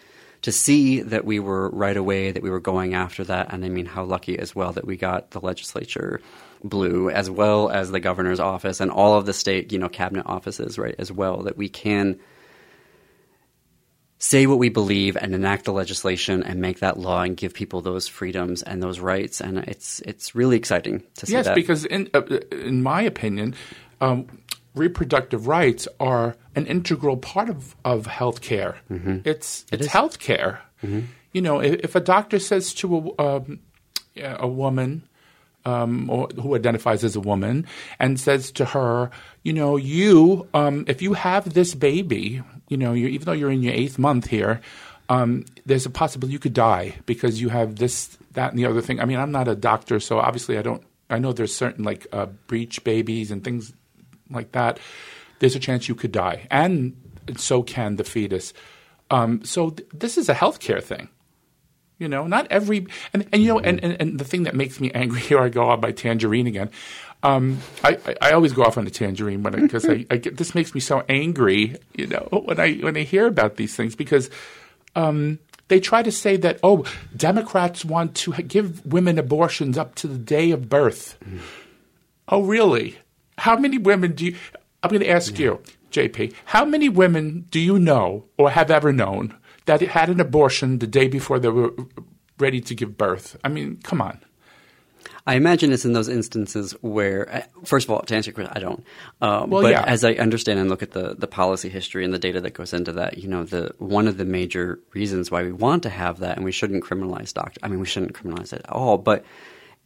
to see that we were right away, that we were going after that. And I mean, how lucky as well that we got the legislature blue, as well as the governor's office and all of the state, cabinet offices, right, as well, that we can say what we believe and enact the legislation and make that law and give people those freedoms and those rights. And it's really exciting to see that. Yes, because in my opinion, reproductive rights are an integral part of health care. Mm-hmm. It's health care. Mm-hmm. If a doctor says to a woman or who identifies as a woman and says to her, if you have this baby, even though you're in your 8th month here, there's a possibility you could die because you have this, that, and the other thing. I mean, I'm not a doctor, so obviously I know there's certain breech babies and things like that, there's a chance you could die, and so can the fetus. So this is a healthcare thing, Not every and the thing that makes me angry, here I go on my tangerine again. I always go off on a tangerine because I get, this makes me so angry, when I hear about these things because they try to say that Democrats want to give women abortions up to the day of birth. Mm. Oh, really? How many women I'm going to ask you, JP, how many women do you know or have ever known that had an abortion the day before they were ready to give birth? I mean, come on. I imagine it's in those instances where – first of all, to answer your question, I don't. As I understand and look at the policy history and the data that goes into that, one of the major reasons why we want to have that, and we shouldn't criminalize doctors – I mean, we shouldn't criminalize it at all, but –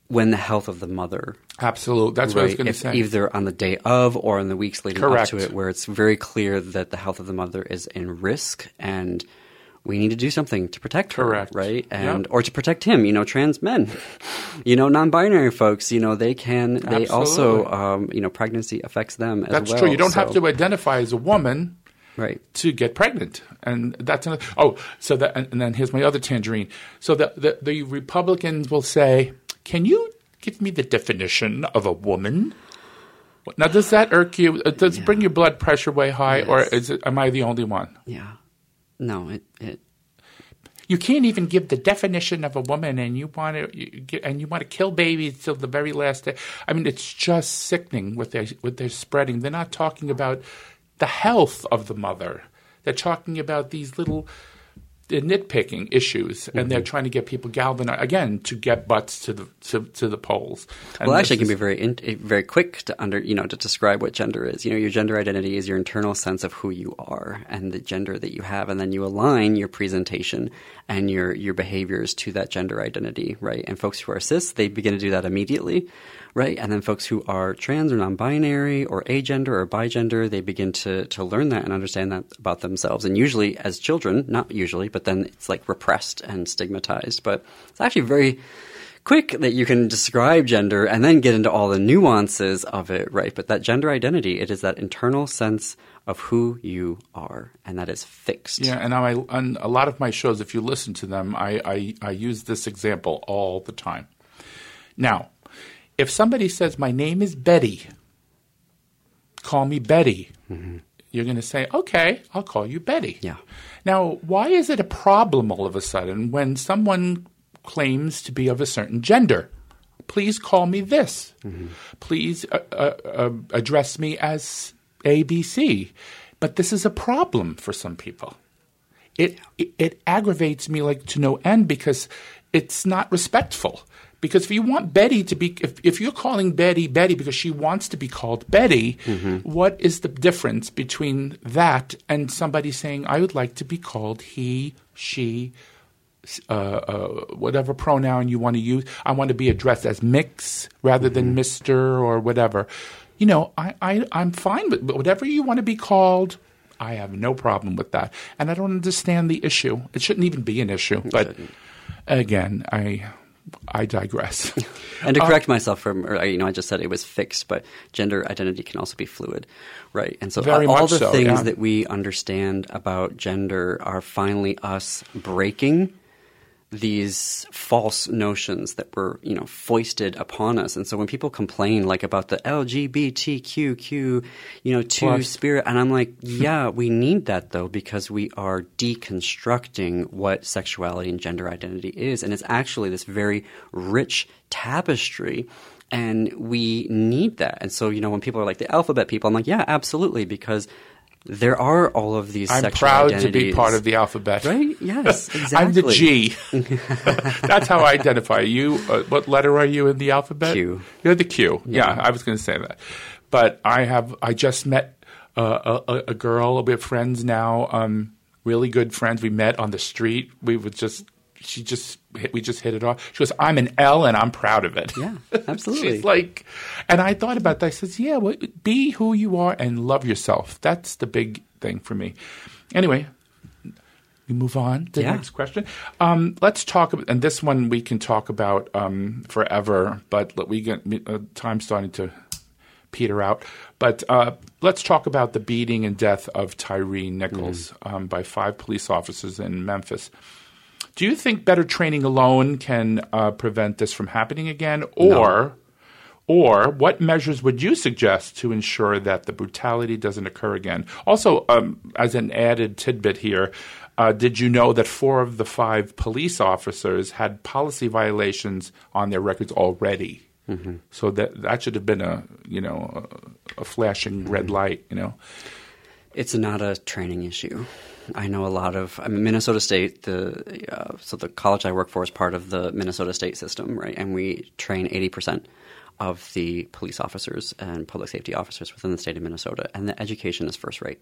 when the health of the mother. Absolutely. That's right, what I was going to say. Either on the day of or in the weeks leading up to it, where it's very clear that the health of the mother is in risk and we need to do something to protect her, right? And or to protect him, trans men, non-binary folks, they also, pregnancy affects them as well. That's true. You don't have to identify as a woman. Right. To get pregnant. And that's another. Oh, so that, and then here's my other tangerine. So the Republicans will say, can you give me the definition of a woman? Now, does that irk you? Does it bring your blood pressure way high, or am I the only one? Yeah. No, it. You can't even give the definition of a woman, and you want to kill babies till the very last day. I mean, it's just sickening what they're spreading. They're not talking about the health of the mother. They're talking about these little. nitpicking issues, and they're trying to get people galvanized again to get butts to the polls. And well, actually, it can be very quick to to describe what gender is. You know, your gender identity is your internal sense of who you are and the gender that you have, and then you align your presentation and your behaviors to that gender identity, right? And folks who are cis, they begin to do that immediately, right? And then folks who are trans or non-binary or agender or bigender, they begin to learn that and understand that about themselves. And usually as children, not usually, but then it's like repressed and stigmatized. But it's actually very quick that you can describe gender and then get into all the nuances of it, right? But that gender identity, it is that internal sense of who you are, and that is fixed. Yeah, and on a lot of my shows, if you listen to them, I use this example all the time. Now, if somebody says, my name is Betty, call me Betty, you're going to say, okay, I'll call you Betty. Yeah. Now, why is it a problem all of a sudden when someone claims to be of a certain gender? Please call me this. Please address me as ABC. But this is a problem for some people. It aggravates me like to no end because it's not respectful. Because if you want Betty to be – if you're calling Betty Betty because she wants to be called Betty, what is the difference between that and somebody saying, I would like to be called he, she, whatever pronoun you want to use. I want to be addressed as Mix rather than Mr. or whatever. You know, I'm fine with whatever you want to be called. I have no problem with that. And I don't understand the issue. It shouldn't even be an issue. But again, I digress. And to correct myself I just said it was fixed, but gender identity can also be fluid, right? And so all the things that we understand about gender are finally us breaking these false notions that were, foisted upon us. And so when people complain about the LGBTQQ, two spirit, and I'm like, yeah, we need that though, because we are deconstructing what sexuality and gender identity is. And it's actually this very rich tapestry. And we need that. And so, when people are like the alphabet people, I'm like, yeah, absolutely, because there are all of these sexual identities. I'm proud to be part of the alphabet. Right? Yes, exactly. I'm the G. That's how I identify. You. What letter are you in the alphabet? Q. You're the Q. Yeah, I was going to say that. But I just met a girl. We're friends now, really good friends. We met on the street. We just hit it off. She goes, I'm an L and I'm proud of it. Yeah, absolutely. She's like, and I thought about that. I said, yeah, well, be who you are and love yourself. That's the big thing for me. Anyway, we move on to the next question. Let's talk about, and this one we can talk about forever, but we get time's starting to peter out. But let's talk about the beating and death of Tyree Nichols by 5 police officers in Memphis. Do you think better training alone can prevent this from happening again? Or what measures would you suggest to ensure that the brutality doesn't occur again? Also, as an added tidbit here, did you know that 4 of the 5 police officers had policy violations on their records already? So that should have been a flashing red light, It's not a training issue. I know a lot of Minnesota State. So the college I work for is part of the Minnesota State system, right? And we train 80% of the police officers and public safety officers within the state of Minnesota, and the education is first rate.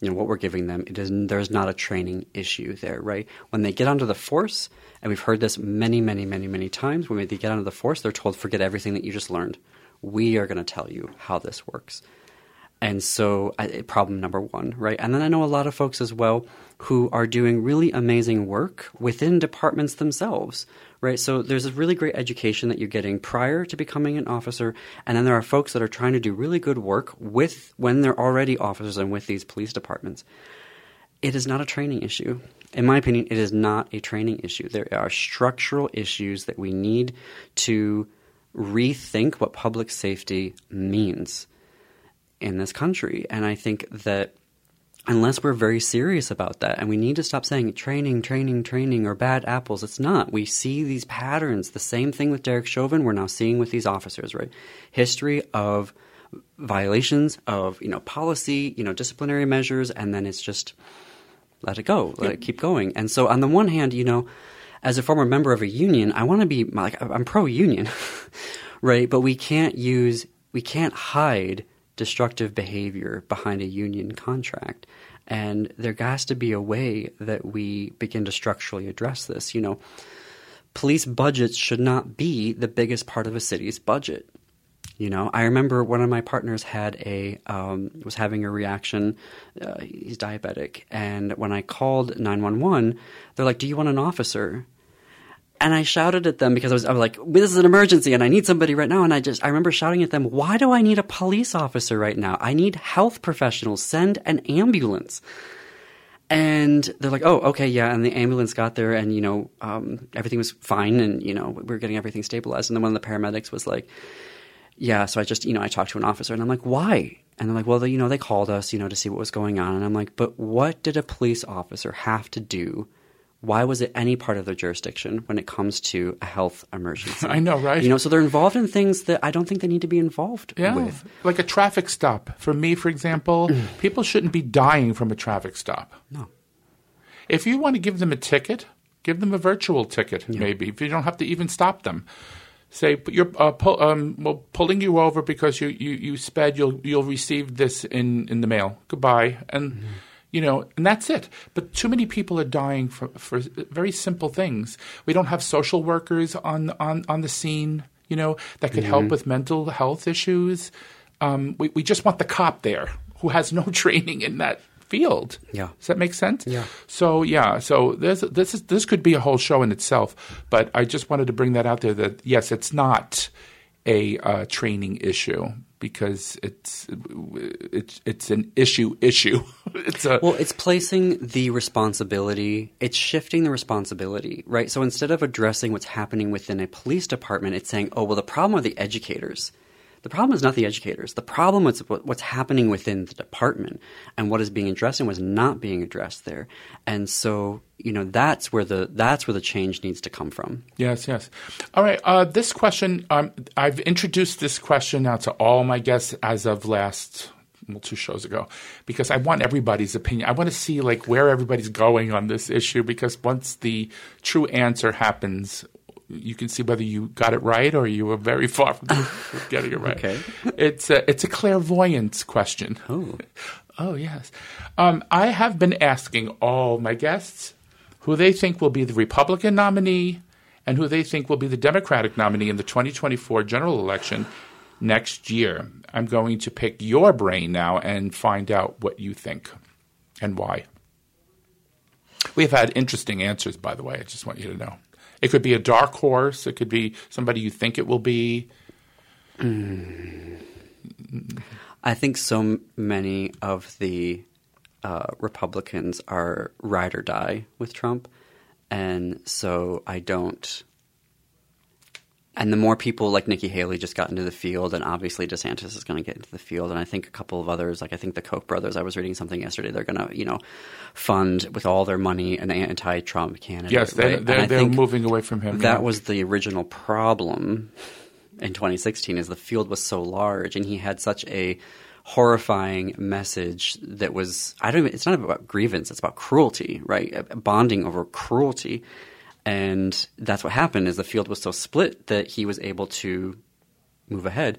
What we're giving them, there's not a training issue there, right? When they get onto the force, and we've heard this many, many, many, many times, when they get onto the force, they're told, forget everything that you just learned. We are going to tell you how this works. And so problem number 1, right? And then I know a lot of folks as well who are doing really amazing work within departments themselves, right? So there's a really great education that you're getting prior to becoming an officer. And then there are folks that are trying to do really good work when they're already officers and with these police departments. It is not a training issue. In my opinion, it is not a training issue. There are structural issues that we need to rethink what public safety means in this country. And I think that unless we're very serious about that, and we need to stop saying training or bad apples, it's not. We see these patterns. The same thing with Derek Chauvin we're now seeing with these officers, right? History of violations of, policy, disciplinary measures, and then it's just let it go, let it keep going. And so on the one hand, you know, as a former member of a union, I want to be like, I'm pro-union, right? But we can't hide destructive behavior behind a union contract. And there has to be a way that we begin to structurally address this. You know, police budgets should not be the biggest part of a city's budget. You know, I remember one of my partners had a was having a reaction. He's diabetic, and when I called 911, they're like, "Do you want an officer?" And I shouted at them because I was like, "This is an emergency, and I need somebody right now." And I remember shouting at them, "Why do I need a police officer right now? I need health professionals. Send an ambulance." And they're like, "Oh, okay, yeah." And the ambulance got there, and you know, everything was fine, and you know, we were getting everything stabilized. And then one of the paramedics was like, "Yeah, so I just, you know, I talked to an officer," and I'm like, "Why?" And they're like, "Well, you know, they called us, you know, to see what was going on." And I'm like, "But what did a police officer have to do? Why was it any part of their jurisdiction when it comes to a health emergency?" I know, right? You know, so they're involved in things that I don't think they need to be involved with. Like a traffic stop. For me, for example, people shouldn't be dying from a traffic stop. No. If you want to give them a ticket, give them a virtual ticket, maybe, if you don't have to even stop them. Say, you're pulling you over because you sped. You'll receive this in the mail. Goodbye, and you know, and that's it. But too many people are dying for very simple things. We don't have social workers on the scene, you know, that could help with mental health issues. We just want the cop there who has no training in that field. Yeah. Does that make sense? Yeah. So this could be a whole show in itself, but I just wanted to bring that out there that, yes, it's not a training issue because it's an issue. It's placing the responsibility. It's shifting the responsibility, right? So instead of addressing what's happening within a police department, it's saying, oh, well, the problem are the educators. The problem is not the educators. The problem is what's happening within the department and what is being addressed and what's not being addressed there. And so, you know, that's where the change needs to come from. Yes, yes. All right. This question, I've introduced this question now to all my guests as of two shows ago, because I want everybody's opinion. I want to see like where everybody's going on this issue, because once the true answer happens, you can see whether you got it right or you were very far from getting it right. Okay. It's a clairvoyance question. Oh. Oh, yes. I have been asking all my guests who they think will be the Republican nominee and who they think will be the Democratic nominee in the 2024 general election next year. I'm going to pick your brain now and find out what you think and why. We've had interesting answers, by the way. I just want you to know. It could be a dark horse. It could be somebody you think it will be. I think so many of the Republicans are ride or die with Trump. And so I don't – and the more people like Nikki Haley just got into the field, and obviously DeSantis is going to get into the field. And I think a couple of others – like I think the Koch brothers, I was reading something yesterday. They're going to, you know, fund with all their money an anti-Trump candidate. Yes, they're moving away from him. That was the original problem in 2016 is the field was so large and he had such a horrifying message that was – it's not about grievance. It's about cruelty, right? Bonding over cruelty. And that's what happened is the field was so split that he was able to move ahead.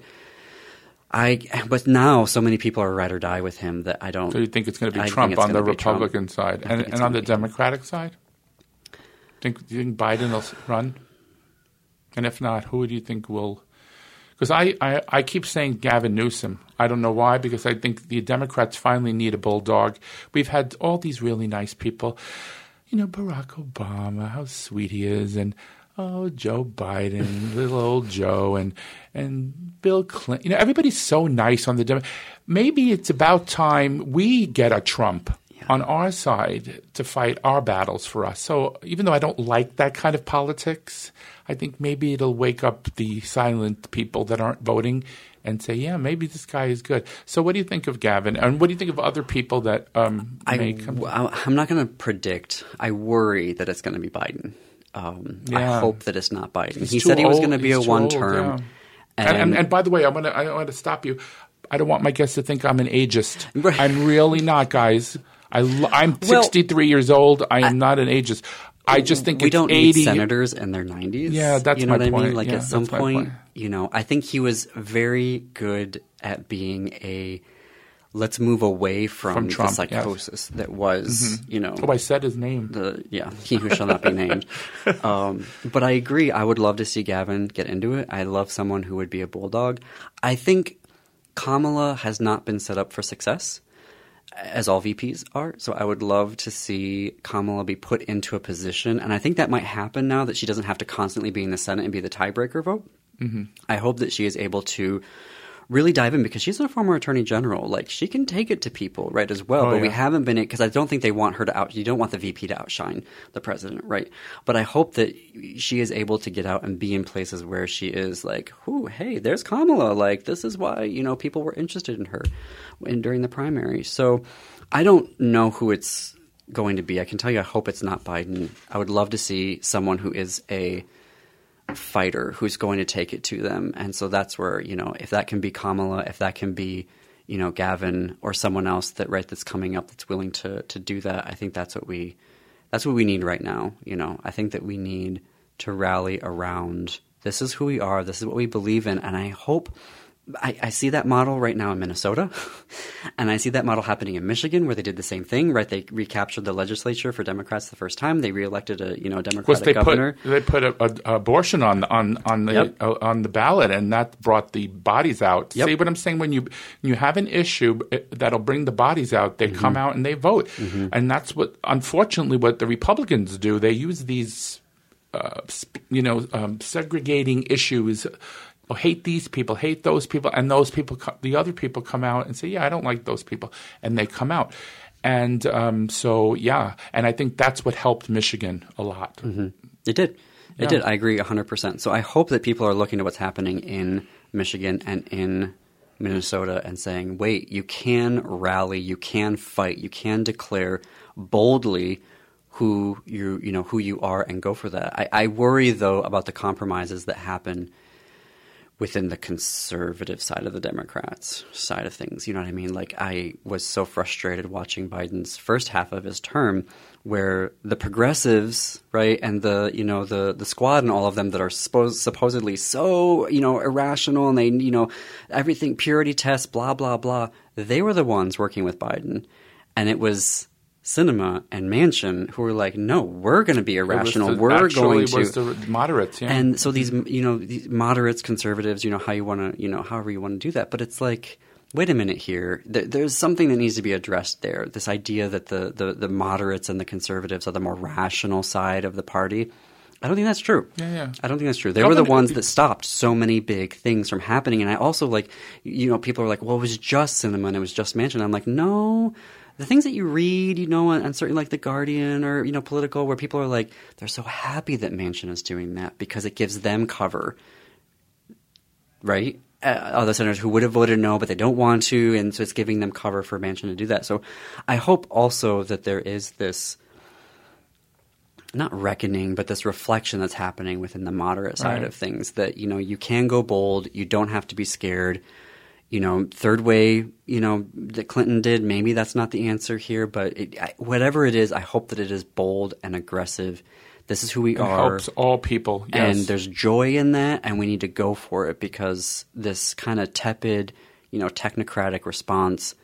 But now so many people are ride or die with him that I don't – So you think it's going to be Trump on the Republican side and on the Democratic side? Do you think Biden will run? And if not, who do you think will – because I keep saying Gavin Newsom. I don't know why, because I think the Democrats finally need a bulldog. We've had all these really nice people – you know, Barack Obama, how sweet he is, and Joe Biden, little old Joe, and Bill Clinton. You know, everybody's so nice on the maybe it's about time we get a Trump on our side to fight our battles for us. So even though I don't like that kind of politics, I think maybe it'll wake up the silent people that aren't voting and say, yeah, maybe this guy is good. So what do you think of Gavin? And what do you think of other people that may come? I'm not going to predict. I worry that it's going to be Biden. I hope that it's not Biden. He said he was going to be a one-term. Yeah. And by the way, I want to stop you. I don't want my guests to think I'm an ageist. Right. I'm really not, guys. I'm 63 years old. I am not an ageist. I just think we don't need senators in their 90s. Yeah, that's my point. You know what I mean? Like at some point, you know, I think he was very good at being a let's move away from the psychosis that was, you know. Oh, I said his name. He who shall not be named. But I agree. I would love to see Gavin get into it. I love someone who would be a bulldog. I think Kamala has not been set up for success, as all VPs are. So I would love to see Kamala be put into a position. And I think that might happen now that she doesn't have to constantly be in the Senate and be the tiebreaker vote. Mm-hmm. I hope that she is able to really dive in because she's a former attorney general. Like she can take it to people, right, as well. We haven't been – because I don't think they want her to out – you don't want the VP to outshine the president, right? But I hope that she is able to get out and be in places where she is like, ooh, hey, there's Kamala. Like this is why, you know, people were interested in her during the primary. So I don't know who it's going to be. I can tell you I hope it's not Biden. I would love to see someone who is a – fighter who's going to take it to them. And so that's where, you know, if that can be Kamala, if that can be, you know, Gavin or someone else that that's coming up that's willing to do that, I think that's what we need right now. You know, I think that we need to rally around this is who we are, this is what we believe in. And I hope I see that model right now in Minnesota and I see that model happening in Michigan where they did the same thing, right? They recaptured the legislature for Democrats the first time. They reelected a, you know, Democratic governor. They put abortion on the ballot and that brought the bodies out. Yep. See what I'm saying? When you have an issue that'll bring the bodies out, they come out and they vote. Mm-hmm. And that's what unfortunately what the Republicans do. They use these, segregating issues. Oh, hate these people, hate those people, and those people, the other people come out and say, yeah, I don't like those people, and they come out. And and I think that's what helped Michigan a lot. Mm-hmm. It did. It did. I agree 100%. So I hope that people are looking to what's happening in Michigan and in Minnesota and saying, wait, you can rally, you can fight, you can declare boldly who you are and go for that. I worry, though, about the compromises that happen within the conservative side of the Democrats side of things. You know what I mean? Like I was so frustrated watching Biden's first half of his term where the progressives, right, and the squad and all of them that are supposedly so, you know, irrational and they, you know, everything, purity tests, blah, blah, blah. They were the ones working with Biden. And it was Sinema and Manchin who were like, no, we're going to be irrational. The moderates, yeah. And so these, you know, these moderates, conservatives, you know, however you want to do that. But it's like, wait a minute here. There's something that needs to be addressed there. This idea that the moderates and the conservatives are the more rational side of the party. I don't think that's true. Yeah. I don't think that's true. They were the ones that stopped so many big things from happening. And I also people are like, well, it was just Sinema and it was just Manchin. I'm like, no. The things that you read, you know, and certainly like The Guardian or, you know, Political, where people are like, they're so happy that Manchin is doing that because it gives them cover, right? Other senators who would have voted no, but they don't want to, and so it's giving them cover for Manchin to do that. So I hope also that there is this not reckoning, but this reflection that's happening within the moderate side of things that, you know, you can go bold, you don't have to be scared. You know, third way, you know, that Clinton did, maybe that's not the answer here. But whatever it is, I hope that it is bold and aggressive. This is who we are. It helps all people. Yes. And there's joy in that, and we need to go for it because this kind of tepid, you know, technocratic response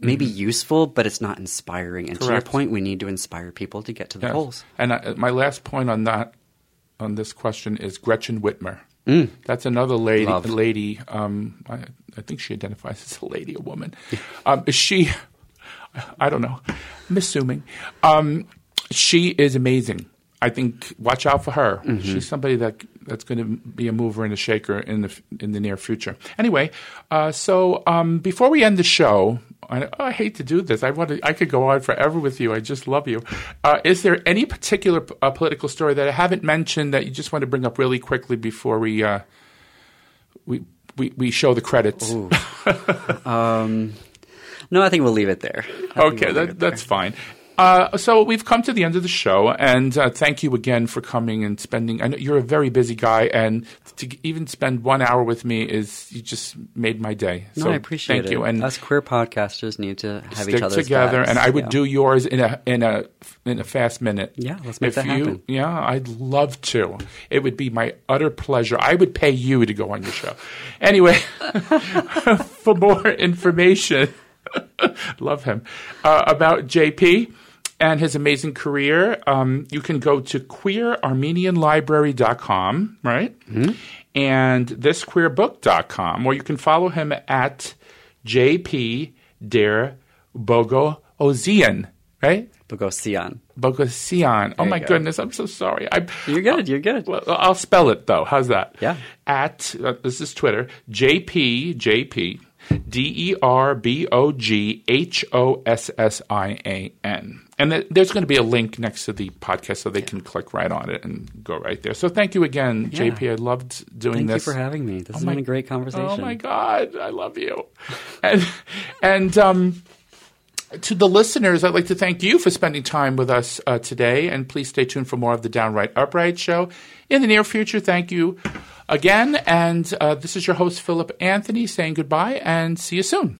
may be useful, but it's not inspiring. And to your point, we need to inspire people to get to the polls. And my last point on that, on this question, is Gretchen Whitmer. Mm. That's another lady. I think she identifies as a lady, a woman. I don't know. I'm assuming. She is amazing. I think watch out for her. Mm-hmm. She's somebody that's going to be a mover and a shaker in the near future. Anyway, so before we end the show, I hate to do this. I could go on forever with you. I just love you. Is there any particular political story that I haven't mentioned that you just want to bring up really quickly before we show the credits? No, I think we'll leave it there. Okay, that's fine. So we've come to the end of the show, and thank you again for coming and spending. I know you're a very busy guy, and to even spend 1 hour with me you just made my day. No, so I appreciate it. Thank you. And us queer podcasters need to have each other's together, backs. And I would do yours in a fast minute. Yeah, let's make that happen. Yeah, I'd love to. It would be my utter pleasure. I would pay you to go on your show. Anyway, for more information. Love him. About JP and his amazing career, you can go to queerarmenianlibrary.com, right? Mm-hmm. And thisqueerbook.com, or you can follow him at J.P. Der Boghossian, right? Boghossian. Oh, my goodness. I'm so sorry. You're good. You're good. Well, I'll spell it, though. How's that? Yeah. At this is Twitter, J.P. D-E-R-B-O-G-H-O-S-S-I-A-N. And there's going to be a link next to the podcast so they can click right on it and go right there. So thank you again, JP. I loved doing this. Thank you for having me. This has been a great conversation. Oh, my God. I love you. And to the listeners, I'd like to thank you for spending time with us today. And please stay tuned for more of the Downright Upright Show. In the near future, thank you again, and this is your host, Philip Anthony, saying goodbye, and see you soon.